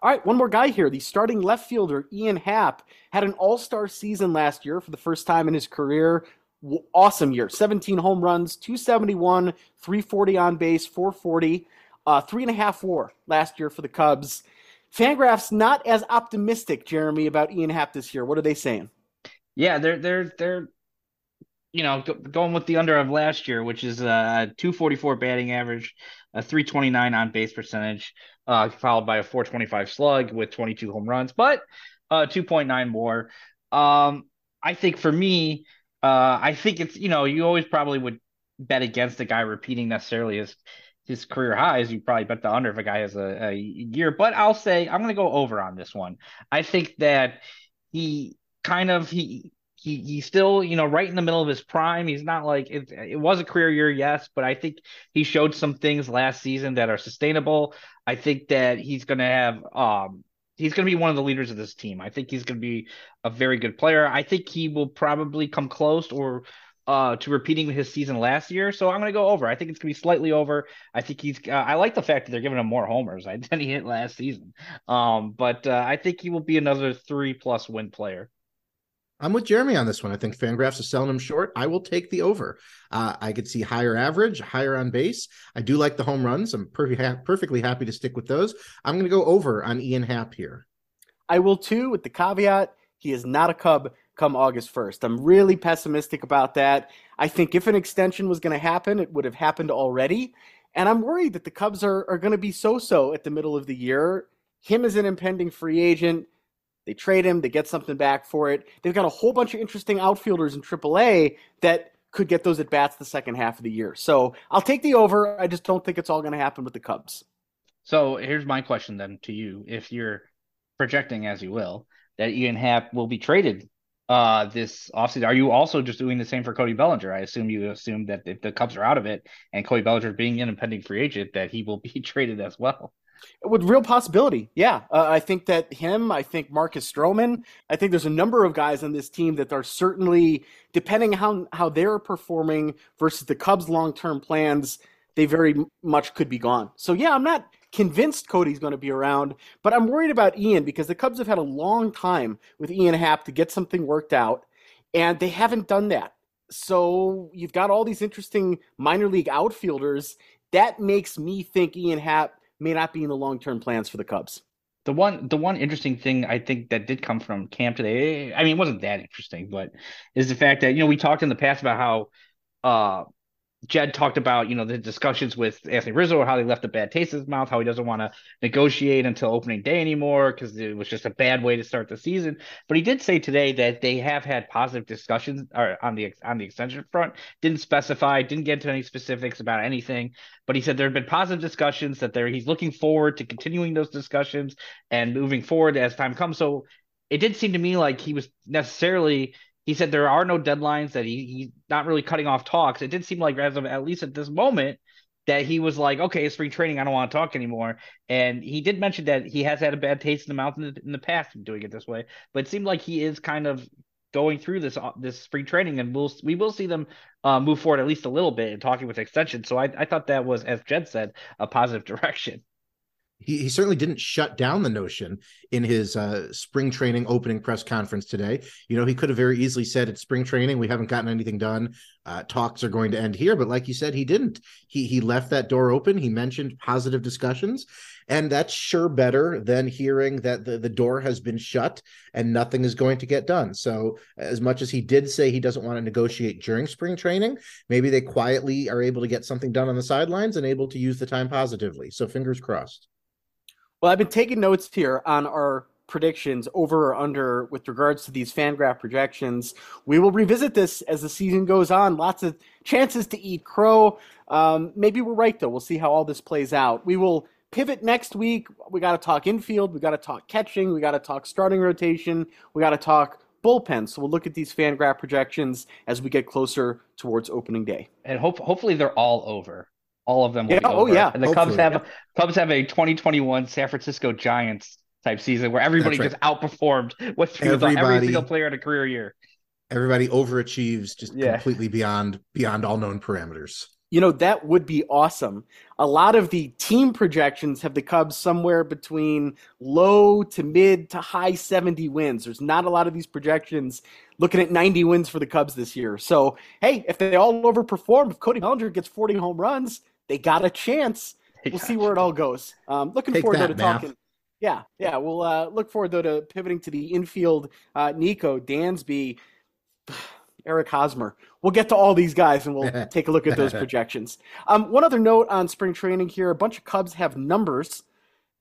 All right, one more guy here. The starting left fielder, Ian Happ, had an all-star season last year for the first time in his career. Awesome year. 17 home runs, 271, 340 on base, 440, 3.5 WAR last year for the Cubs. FanGraphs not as optimistic, Jeremy, about Ian Happ this year. What are they saying? Yeah, they're you know, going with the under of last year, which is a 244 batting average, a 329 on base percentage, followed by a 425 slug with 22 home runs, but 2.9 WAR. I think for me, I think it's, you know, you always probably would bet against a guy repeating necessarily his career highs. You probably bet the under if a guy has a year, but I'll say I'm going to go over on this one. I think that he's still, you know, right in the middle of his prime. He's not like it was a career year, yes, but I think he showed some things last season that are sustainable. I think that he's going to have he's going to be one of the leaders of this team. I think he's going to be a very good player. I think he will probably come close or to repeating his season last year. So I'm going to go over. I think it's going to be slightly over. I think he's I like the fact that they're giving him more homers than he hit last season. But I think he will be another 3+ win player. I'm with Jeremy on this one. I think FanGraphs is selling him short. I will take the over. I could see higher average, higher on base. I do like the home runs. I'm perfectly happy to stick with those. I'm going to go over on Ian Happ here. I will too, with the caveat, he is not a Cub come August 1st. I'm really pessimistic about that. I think if an extension was going to happen, it would have happened already. And I'm worried that the Cubs are going to be so-so at the middle of the year. Him as an impending free agent. They trade him, they get something back for it. They've got a whole bunch of interesting outfielders in AAA that could get those at-bats the second half of the year. So I'll take the over. I just don't think it's all going to happen with the Cubs. So here's my question then to you. If you're projecting, as you will, that Ian Happ will be traded this offseason, are you also just doing the same for Cody Bellinger? I assume you assume that if the Cubs are out of it and Cody Bellinger being an impending free agent, that he will be traded as well. With real possibility, yeah. I think that him, I think Marcus Stroman, I think there's a number of guys on this team that are certainly, depending how they're performing versus the Cubs' long-term plans, they very much could be gone. So, yeah, I'm not convinced Cody's going to be around, but I'm worried about Ian because the Cubs have had a long time with Ian Happ to get something worked out, and they haven't done that. So you've got all these interesting minor league outfielders. That makes me think Ian Happ may not be in the long-term plans for the Cubs. The one interesting thing I think that did come from camp today, I mean, it wasn't that interesting, but is the fact that, you know, we talked in the past about how Jed talked about, you know, the discussions with Anthony Rizzo, how they left a bad taste in his mouth, how he doesn't want to negotiate until opening day anymore because it was just a bad way to start the season. But he did say today that they have had positive discussions on the extension front. Didn't specify, didn't get into any specifics about anything, but he said there have been positive discussions that he's looking forward to continuing those discussions and moving forward as time comes. So it did seem to me like he was necessarily – he said there are no deadlines, that he's not really cutting off talks. It did seem like, as of at least at this moment, that he was like, okay, it's spring training, I don't want to talk anymore. And he did mention that he has had a bad taste in the mouth in the past from doing it this way. But it seemed like he is kind of going through this spring training, and we will see them move forward at least a little bit in talking with extension. So I thought that was, as Jed said, a positive direction. He certainly didn't shut down the notion in his spring training opening press conference today. You know, he could have very easily said it's spring training, we haven't gotten anything done. Talks are going to end here. But like you said, he didn't. He left that door open. He mentioned positive discussions. And that's sure better than hearing that the door has been shut and nothing is going to get done. So as much as he did say he doesn't want to negotiate during spring training, maybe they quietly are able to get something done on the sidelines and able to use the time positively. So fingers crossed. Well, I've been taking notes here on our predictions over or under with regards to these FanGraph projections. We will revisit this as the season goes on. Lots of chances to eat crow. Maybe we're right, though. We'll see how all this plays out. We will pivot next week. We got to talk infield. We got to talk catching. We got to talk starting rotation. We got to talk bullpen. So we'll look at these FanGraph projections as we get closer towards opening day. And hopefully they're all over. All of them. Yeah, oh, yeah. And the Cubs have a 2021 San Francisco Giants type season where everybody just outperformed what every single player in a career year. Everybody overachieves just completely beyond all known parameters. You know, that would be awesome. A lot of the team projections have the Cubs somewhere between low to mid to high 70 wins. There's not a lot of these projections looking at 90 wins for the Cubs this year. So, hey, if they all overperform, if Cody Bellinger gets 40 home runs, they got a chance. We'll see where it all goes. Looking forward to talking. Yeah. We'll look forward, though, to pivoting to the infield. Nico, Dansby, Eric Hosmer. We'll get to all these guys and we'll take a look at those projections. One other note on spring training here. A bunch of Cubs have numbers.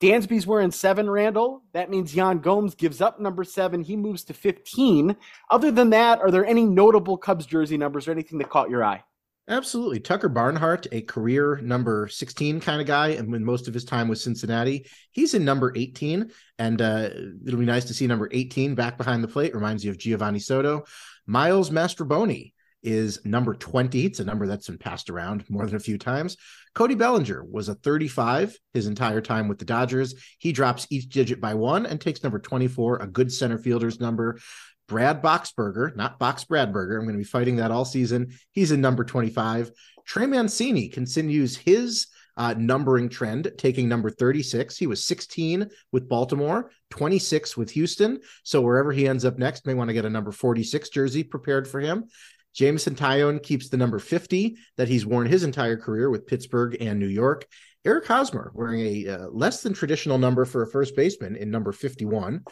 Dansby's wearing 7, Randall. That means Yan Gomes gives up number 7. He moves to 15. Other than that, are there any notable Cubs jersey numbers or anything that caught your eye? Absolutely. Tucker Barnhart, a career number 16 kind of guy, and when most of his time was Cincinnati, he's in number 18, and it'll be nice to see number 18 back behind the plate. Reminds you of Giovanni Soto. Miles Mastrobuoni is number 20. It's a number that's been passed around more than a few times. Cody Bellinger was a 35 his entire time with the Dodgers. He drops each digit by 1 and takes number 24, a good center fielder's number. Brad Boxberger, not Box Bradberger. I'm going to be fighting that all season. He's in number 25. Trey Mancini continues his numbering trend, taking number 36. He was 16 with Baltimore, 26 with Houston. So wherever he ends up next, may want to get a number 46 jersey prepared for him. Jameson Taillon keeps the number 50 that he's worn his entire career with Pittsburgh and New York. Eric Hosmer wearing a less than traditional number for a first baseman in number 51.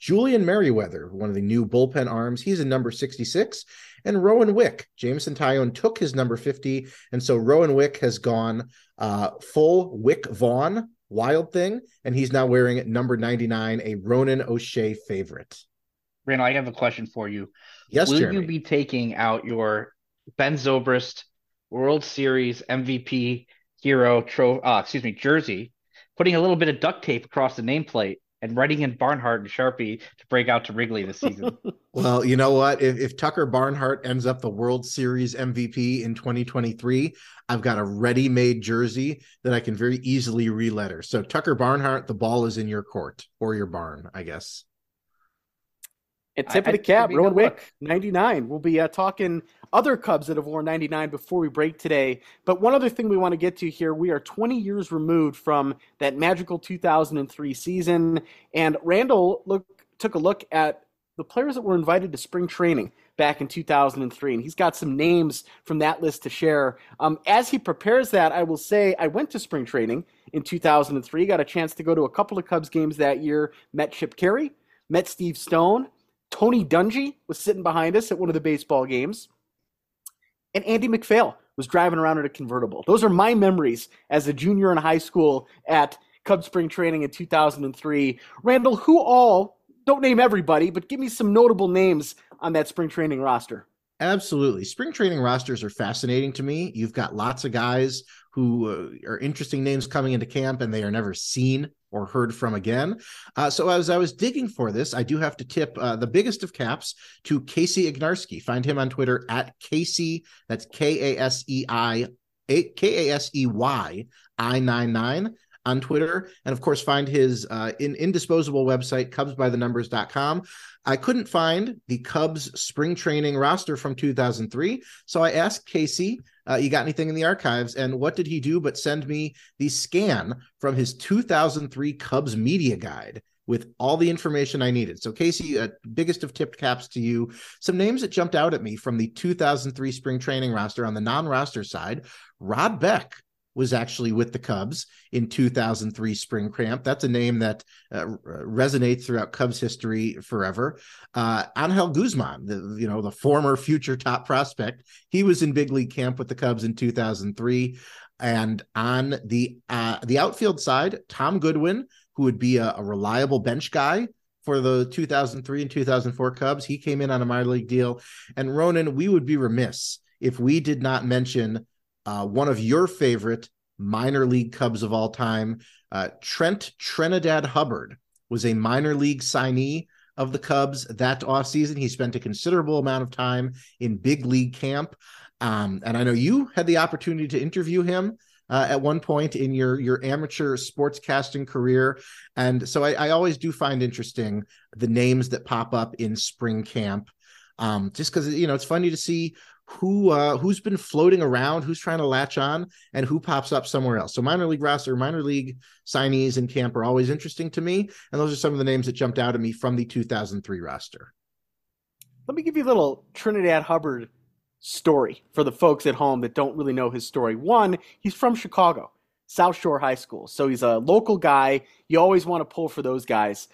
Julian Merriweather, one of the new bullpen arms, he's in number 66. And Rowan Wick, Jameson Taillon took his number 50. And so Rowan Wick has gone full Wick Vaughn, Wild Thing. And he's now wearing number 99, a Ronan O'Shea favorite. Randall, I have a question for you. Yes, will Jeremy. You be taking out your Ben Zobrist World Series MVP hero jersey, putting a little bit of duct tape across the nameplate, and writing in Barnhart and Sharpie to break out to Wrigley this season? Well, you know what? If Tucker Barnhart ends up the World Series MVP in 2023, I've got a ready-made jersey that I can very easily re-letter. So Tucker Barnhart, the ball is in your court or your barn, I guess. And tip of the cap, Rowan Wick, 99. We'll be talking other Cubs that have worn 99 before we break today. But one other thing we want to get to here, we are 20 years removed from that magical 2003 season. And Randall took a look at the players that were invited to spring training back in 2003, and he's got some names from that list to share. As he prepares that, I will say I went to spring training in 2003, got a chance to go to a couple of Cubs games that year, met Chip Carey, met Steve Stone. Tony Dungy was sitting behind us at one of the baseball games. And Andy McPhail was driving around in a convertible. Those are my memories as a junior in high school at Cubs spring training in 2003. Randall, who all, don't name everybody, but give me some notable names on that spring training roster. Absolutely. Spring training rosters are fascinating to me. You've got lots of guys who are interesting names coming into camp and they are never seen or heard from again. So as I was digging for this, I do have to tip the biggest of caps to Kasey Ignarski. Find him on Twitter at Kasey, that's Kasey I99 on Twitter. And of course, find his indisposable website, cubsbythenumbers.com. I couldn't find the Cubs spring training roster from 2003. So I asked Kasey, you got anything in the archives? And what did he do but send me the scan from his 2003 Cubs media guide with all the information I needed. So Kasey, biggest of tipped caps to you. Some names that jumped out at me from the 2003 spring training roster on the non-roster side, Rod Beck was actually with the Cubs in 2003 spring camp. That's a name that resonates throughout Cubs history forever. Angel Guzman, the former future top prospect, he was in big league camp with the Cubs in 2003. And on the outfield side, Tom Goodwin, who would be a reliable bench guy for the 2003 and 2004 Cubs. He came in on a minor league deal. And Ronan, we would be remiss if we did not mention one of your favorite minor league Cubs of all time, Trinidad Hubbard, was a minor league signee of the Cubs that offseason. He spent a considerable amount of time in big league camp. And I know you had the opportunity to interview him at one point in your amateur sportscasting career. And so I always do find interesting the names that pop up in spring camp. Just because, it's funny to see who's been floating around, who's trying to latch on, and who pops up somewhere else. So minor league roster, minor league signees in camp are always interesting to me. And those are some of the names that jumped out at me from the 2003 roster. Let me give you a little Trinidad Hubbard story for the folks at home that don't really know his story. One, he's from Chicago, South Shore High School. So he's a local guy. You always want to pull for those guys.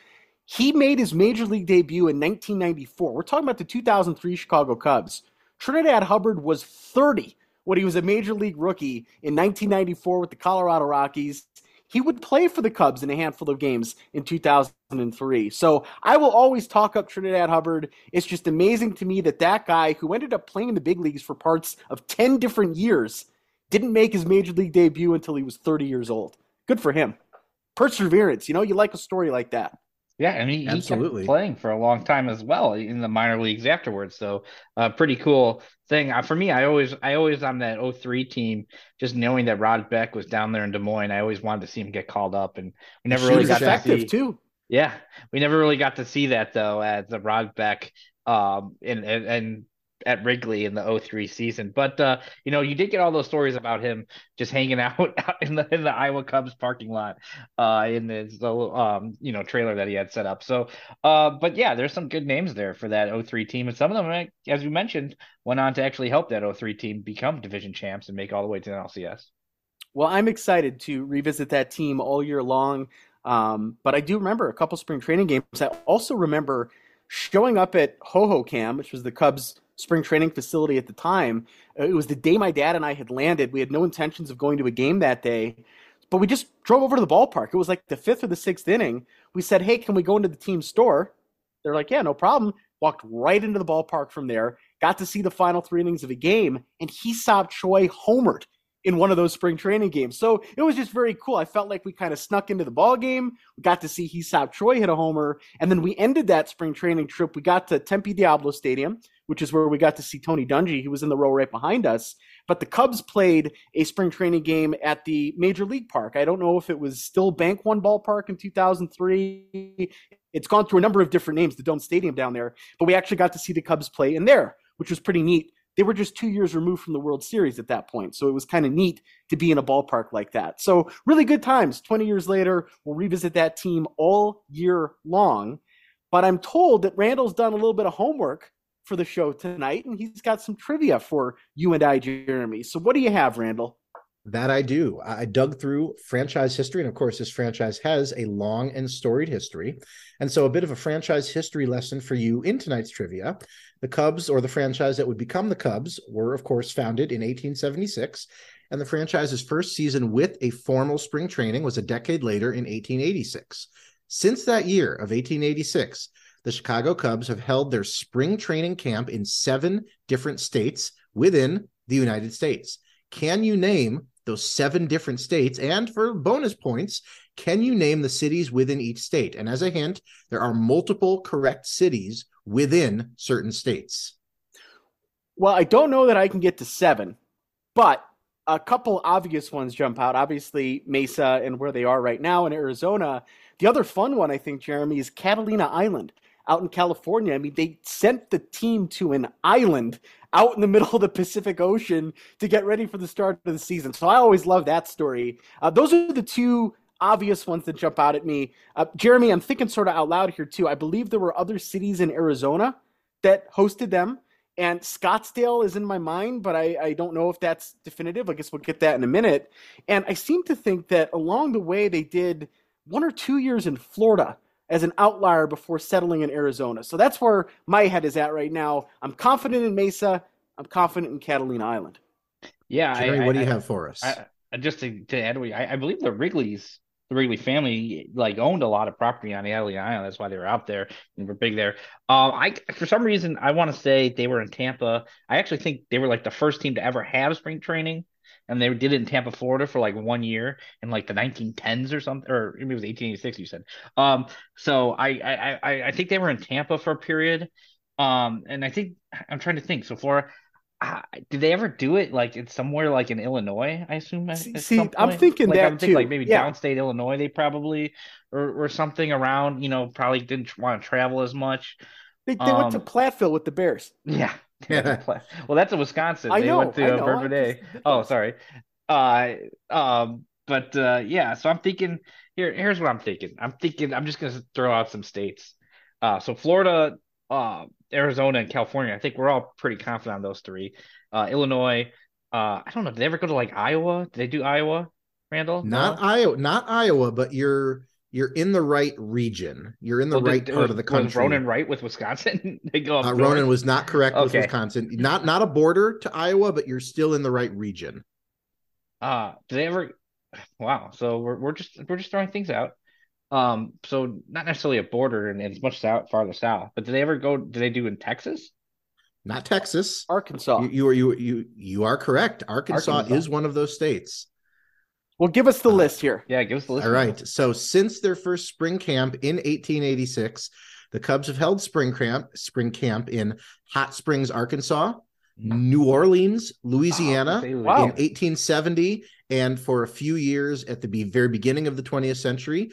He made his major league debut in 1994. We're talking about the 2003 Chicago Cubs. Trinidad Hubbard was 30 when he was a major league rookie in 1994 with the Colorado Rockies. He would play for the Cubs in a handful of games in 2003. So I will always talk up Trinidad Hubbard. It's just amazing to me that that guy who ended up playing in the big leagues for parts of 10 different years didn't make his major league debut until he was 30 years old. Good for him. Perseverance. You know, you like a story like that. Yeah, and he kept playing for a long time as well in the minor leagues afterwards. So pretty cool thing. For me, I always on that 03 team, just knowing that Rod Beck was down there in Des Moines, I always wanted to see him get called up. And we never really got to see too. Yeah, we never really got to see that, though, at the Rod Beck and at Wrigley in the 03 season. But, you know, you did get all those stories about him just hanging out in the Iowa Cubs parking lot in his little, you know, trailer that he had set up. So, but yeah, there's some good names there for that 03 team. And some of them, as you mentioned, went on to actually help that 03 team become division champs and make all the way to the NLCS. Well, I'm excited to revisit that team all year long. But I do remember a couple spring training games. I also remember showing up at HoHo Cam, which was the Cubs spring training facility at the time. It was the day my dad and I had landed. We had no intentions of going to a game that day, but we just drove over to the ballpark. It was like the fifth or the sixth inning. We said, hey, can we go into the team store? They're like, yeah, no problem. Walked right into the ballpark from there, got to see the final three innings of a game, and Hesop Choi homered in one of those spring training games. So it was just very cool. I felt like we kind of snuck into the ball game. We got to see Hesop Choi hit a homer, and then we ended that spring training trip. We got to Tempe Diablo Stadium, which is where we got to see Tony Dungy, who was in the row right behind us. But the Cubs played a spring training game at the Major League Park. I don't know if it was still Bank One Ballpark in 2003. It's gone through a number of different names, the Dome Stadium down there. But we actually got to see the Cubs play in there, which was pretty neat. They were just 2 years removed from the World Series at that point. So it was kind of neat to be in a ballpark like that. So really good times. 20 years later, we'll revisit that team all year long. But I'm told that Randall's done a little bit of homework for the show tonight, and he's got some trivia for you and I, Jeremy. So what do you have, Randall? That I do. I dug through franchise history, and of course this franchise has a long and storied history, and so a bit of a franchise history lesson for you in tonight's trivia. The Cubs, or the franchise that would become the Cubs, were of course founded in 1876, and the franchise's first season with a formal spring training was a decade later in 1886. Since that year of 1886, the Chicago Cubs have held their spring training camp in 7 different states within the United States. Can you name those 7 different states? And for bonus points, can you name the cities within each state? And as a hint, there are multiple correct cities within certain states. Well, I don't know that I can get to 7, but a couple obvious ones jump out. Obviously, Mesa and where they are right now in Arizona. The other fun one, I think, Jeremy, is Catalina Island out in California. I mean, they sent the team to an island out in the middle of the Pacific Ocean to get ready for the start of the season. So I always love that story. Those are the two obvious ones that jump out at me. Jeremy, I'm thinking sort of out loud here too. I believe there were other cities in Arizona that hosted them, and Scottsdale is in my mind, but I don't know if that's definitive. I guess we'll get that in a minute. And I seem to think that along the way they did 1 or 2 years in Florida as an outlier before settling in Arizona. So that's where my head is at right now. I'm confident in Mesa. I'm confident in Catalina Island. Yeah. Jerry, what do you have for us? Just to add, I believe the Wrigley family like owned a lot of property on Catalina Island. That's why they were out there and were big there. For some reason, I want to say they were in Tampa. I actually think they were like the first team to ever have spring training. And they did it in Tampa, Florida for like 1 year in like the 1910s or something, or maybe it was 1886, you said. So I think they were in Tampa for a period. And I think I'm trying to think. So Florida, did they ever do it like it's somewhere like in Illinois? I assume. I'm thinking like, that I would think too. Like maybe downstate Illinois, they probably or something around. You know, probably didn't want to travel as much. They went to Platteville with the Bears. Yeah. Well, that's in Wisconsin. I know, went to Bourbon Bay. Oh, sorry. Yeah, so I'm thinking here's what I'm thinking. I'm just going to throw out some states. So Florida, Arizona, and California. I think we're all pretty confident on those three. Illinois, I don't know. Did they ever go to like Iowa? Did they do Iowa, Randall? Not Iowa, but you're in the right region. You're in the part of the country. Was Ronan right with Wisconsin? They go up Ronan was not correct with Wisconsin. Not a border to Iowa, but you're still in the right region. Do they ever? Wow. So we're just throwing things out. So not necessarily a border and it's much farther south. But do they do in Texas? Not Texas. Arkansas. You are correct. Arkansas is one of those states. Well, give us the list here. Yeah, give us the list. All right. So since their first spring camp in 1886, the Cubs have held spring camp in Hot Springs, Arkansas, New Orleans, Louisiana in 1870, and for a few years at the very beginning of the 20th century.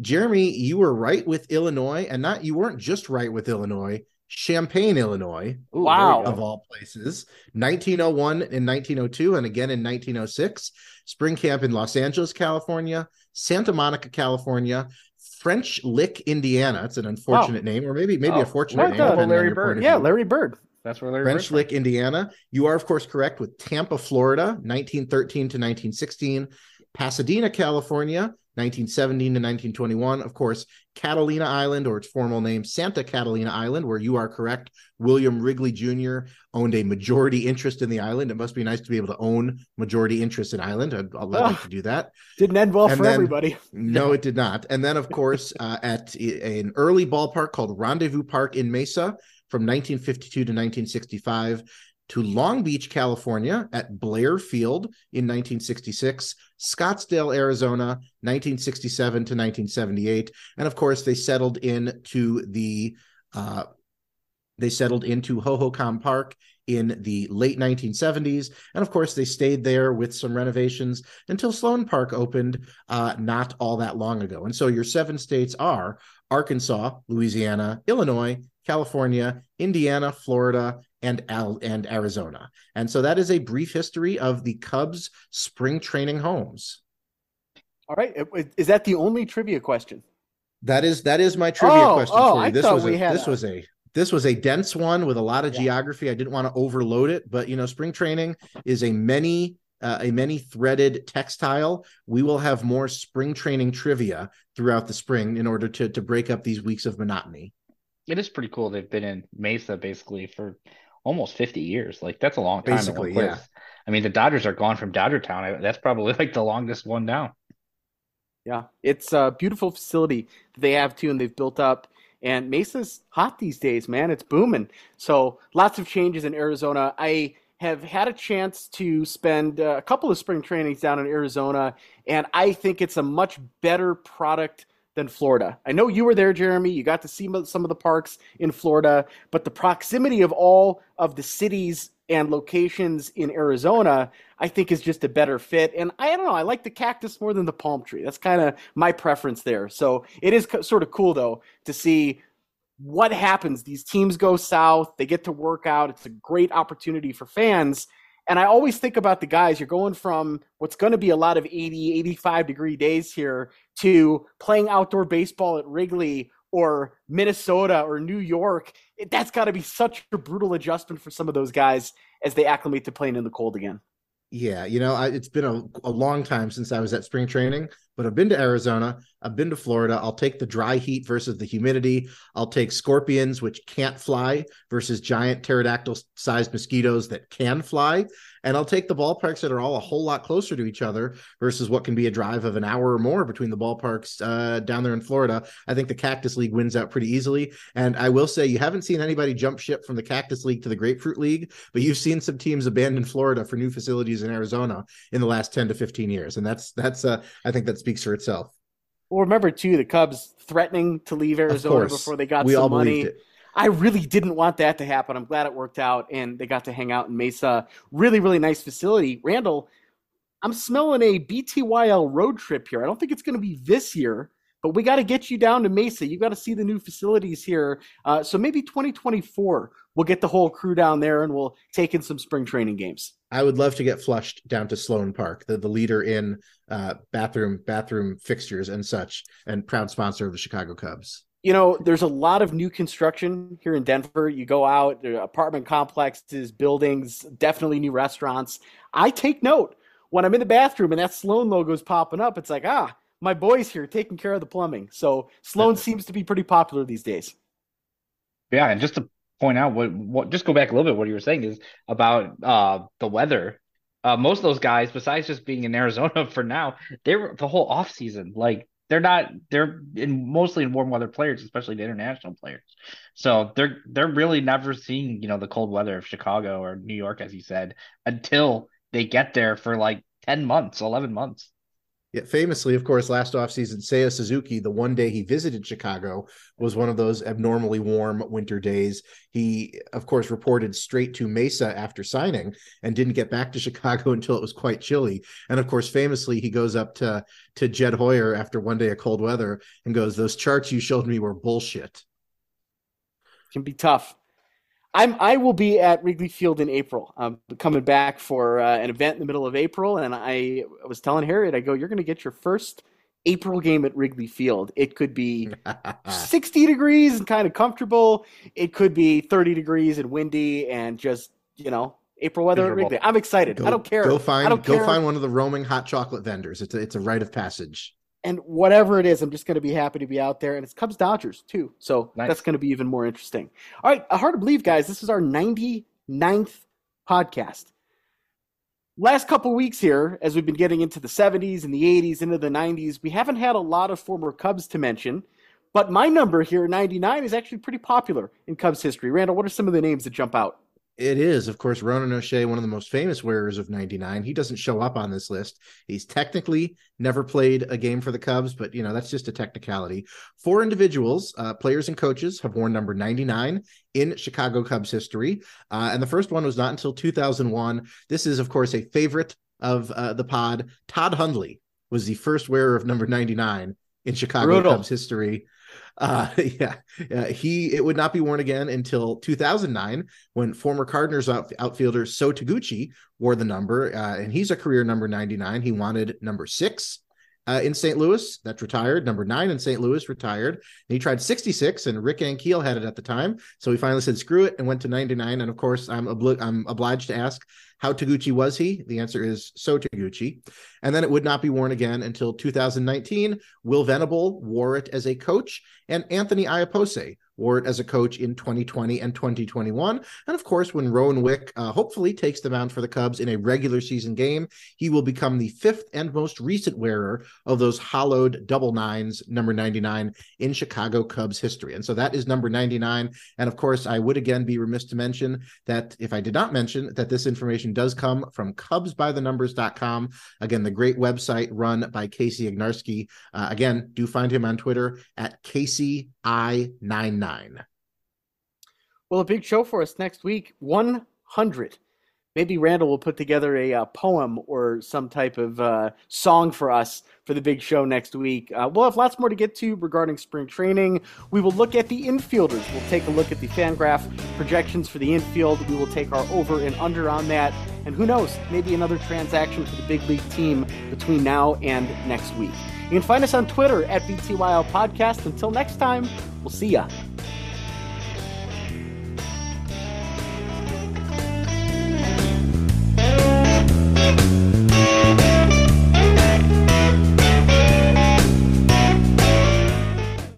Jeremy, you were right with Illinois, and you weren't just right with Illinois. Champaign, Illinois, of all places, 1901 and 1902, and again in 1906, spring camp in Los Angeles, California, Santa Monica, California, French Lick, Indiana. It's an unfortunate name, or maybe a fortunate name. Larry Bird. Yeah, Larry Bird. That's where Larry Bird. French Lick, Indiana. You are, of course, correct with Tampa, Florida, 1913 to 1916, Pasadena, California, 1917 to 1921, of course, Catalina Island, or its formal name, Santa Catalina Island, where you are correct. William Wrigley Jr. owned a majority interest in the island. It must be nice to be able to own majority interest in island. I'd love to do that. Didn't end well for everybody. No, it did not. And then, of course, at an early ballpark called Rendezvous Park in Mesa from 1952 to 1965, to Long Beach, California at Blair Field in 1966, Scottsdale, Arizona, 1967 to 1978. And of course, they settled into Hohokam Park in the late 1970s. And of course, they stayed there with some renovations until Sloan Park opened not all that long ago. And so your seven states are Arkansas, Louisiana, Illinois, California, Indiana, Florida, and Arizona. And so that is a brief history of the Cubs' spring training homes. All right. Is that the only trivia question? That is my trivia question for you. This was a dense one with a lot of geography. I didn't want to overload it, but spring training is a many threaded textile. We will have more spring training trivia throughout the spring in order to break up these weeks of monotony. It is pretty cool. They've been in Mesa basically for almost 50 years. Like that's a long time. Basically, yeah. I mean, the Dodgers are gone from Dodger Town. That's probably like the longest one down. Yeah. It's a beautiful facility that they have too, and they've built up, and Mesa's hot these days, man. It's booming. So lots of changes in Arizona. I have had a chance to spend a couple of spring trainings down in Arizona, and I think it's a much better product than Florida. I know you were there, Jeremy. You got to see some of the parks in Florida, but the proximity of all of the cities and locations in Arizona, I think, is just a better fit. And I don't know, I like the cactus more than the palm tree. That's kind of my preference there. So it is sort of cool, though, to see what happens. These teams go south. They get to work out. It's a great opportunity for fans. And I always think about the guys. You're going from what's going to be a lot of 80, 85-degree days here to playing outdoor baseball at Wrigley or Minnesota or New York. That's got to be such a brutal adjustment for some of those guys as they acclimate to playing in the cold again. Yeah, it's been a long time since I was at spring training, but I've been to Arizona, I've been to Florida. I'll take the dry heat versus the humidity. I'll take scorpions, which can't fly, versus giant pterodactyl-sized mosquitoes that can fly. And I'll take the ballparks that are all a whole lot closer to each other versus what can be a drive of an hour or more between the ballparks down there in Florida. I think the Cactus League wins out pretty easily. And I will say you haven't seen anybody jump ship from the Cactus League to the Grapefruit League, but you've seen some teams abandon Florida for new facilities in Arizona in the last 10 to 15 years. And that's I think that speaks for itself. Well, remember, too, the Cubs threatening to leave Arizona before they got some money. I really didn't want that to happen. I'm glad it worked out, and they got to hang out in Mesa. Really, really nice facility. Randall, I'm smelling a BTYL road trip here. I don't think it's going to be this year, but we got to get you down to Mesa. You got to see the new facilities here. So maybe 2024 we'll get the whole crew down there and we'll take in some spring training games. I would love to get flushed down to Sloan Park, the leader in bathroom fixtures and such, and proud sponsor of the Chicago Cubs. You know, there's a lot of new construction here in Denver. You go out, there are apartment complexes, buildings, definitely new restaurants. I take note when I'm in the bathroom and that Sloan logo is popping up. It's like, my boy's here taking care of the plumbing. So Sloan seems to be pretty popular these days. Yeah, and just to point out what just go back a little bit. What you were saying is about the weather. Most of those guys, besides just being in Arizona for now, they're the whole off season like. They're mostly in warm weather players, especially the international players. So they're really never seeing, the cold weather of Chicago or New York, as you said, until they get there for like 10 months, 11 months. Yeah, famously, of course, last offseason, Seiya Suzuki, the one day he visited Chicago, was one of those abnormally warm winter days. He, of course, reported straight to Mesa after signing and didn't get back to Chicago until it was quite chilly. And, of course, famously, he goes up to Jed Hoyer after one day of cold weather and goes, those charts you showed me were bullshit. It can be tough. I will be at Wrigley Field in April. I'm coming back for an event in the middle of April, and I was telling Harriet, I go, you're going to get your first April game at Wrigley Field. It could be 60 degrees and kind of comfortable. It could be 30 degrees and windy and just, April weather miserable. At Wrigley. I'm excited. I don't care. Go find one of the roaming hot chocolate vendors. It's a rite of passage. And whatever it is, I'm just going to be happy to be out there. And it's Cubs Dodgers, too. So nice. That's going to be even more interesting. All right. Hard to believe, guys. This is our 99th podcast. Last couple weeks here, as we've been getting into the 70s and the 80s, into the 90s, we haven't had a lot of former Cubs to mention. But my number here, 99, is actually pretty popular in Cubs history. Randall, what are some of the names that jump out? It is, of course, Ronan O'Shea, one of the most famous wearers of 99. He doesn't show up on this list. He's technically never played a game for the Cubs, but, that's just a technicality. Four individuals, players and coaches, have worn number 99 in Chicago Cubs history. And the first one was not until 2001. This is, of course, a favorite of the pod. Todd Hundley was the first wearer of number 99 in Chicago Cubs history. It would not be worn again until 2009 when former Cardinals outfielder So Taguchi wore the number, and he's a career number 99. He wanted number 6 in St. Louis. That's retired. Number 9 in St. Louis, retired. And he tried 66, and Rick Ankiel had it at the time, so he finally said, screw it, and went to 99. And, of course, I'm obliged to ask, how Taguchi was he? The answer is So Taguchi. And then it would not be worn again until 2019. Will Venable wore it as a coach, and Anthony Iapose wore it as a coach in 2020 and 2021. And, of course, when Rowan Wick hopefully takes the mound for the Cubs in a regular season game, he will become the 5th and most recent wearer of those hollowed double nines, number 99, in Chicago Cubs history. And so that is number 99. And, of course, I would again be remiss to mention that if I did not mention that this information does come from CubsByTheNumbers.com. Again, the great website run by Kasey Ignarski. Again, do find him on Twitter at KaseyI99. Well, a big show for us next week. 100. Maybe Randall will put together a poem or some type of song for us for the big show next week. We'll have lots more to get to regarding spring training. We will look at the infielders. We'll take a look at the FanGraph projections for the infield. We will take our over and under on that. And who knows, maybe another transaction for the big league team between now and next week. You can find us on Twitter at BTYL Podcast. Until next time, we'll see ya.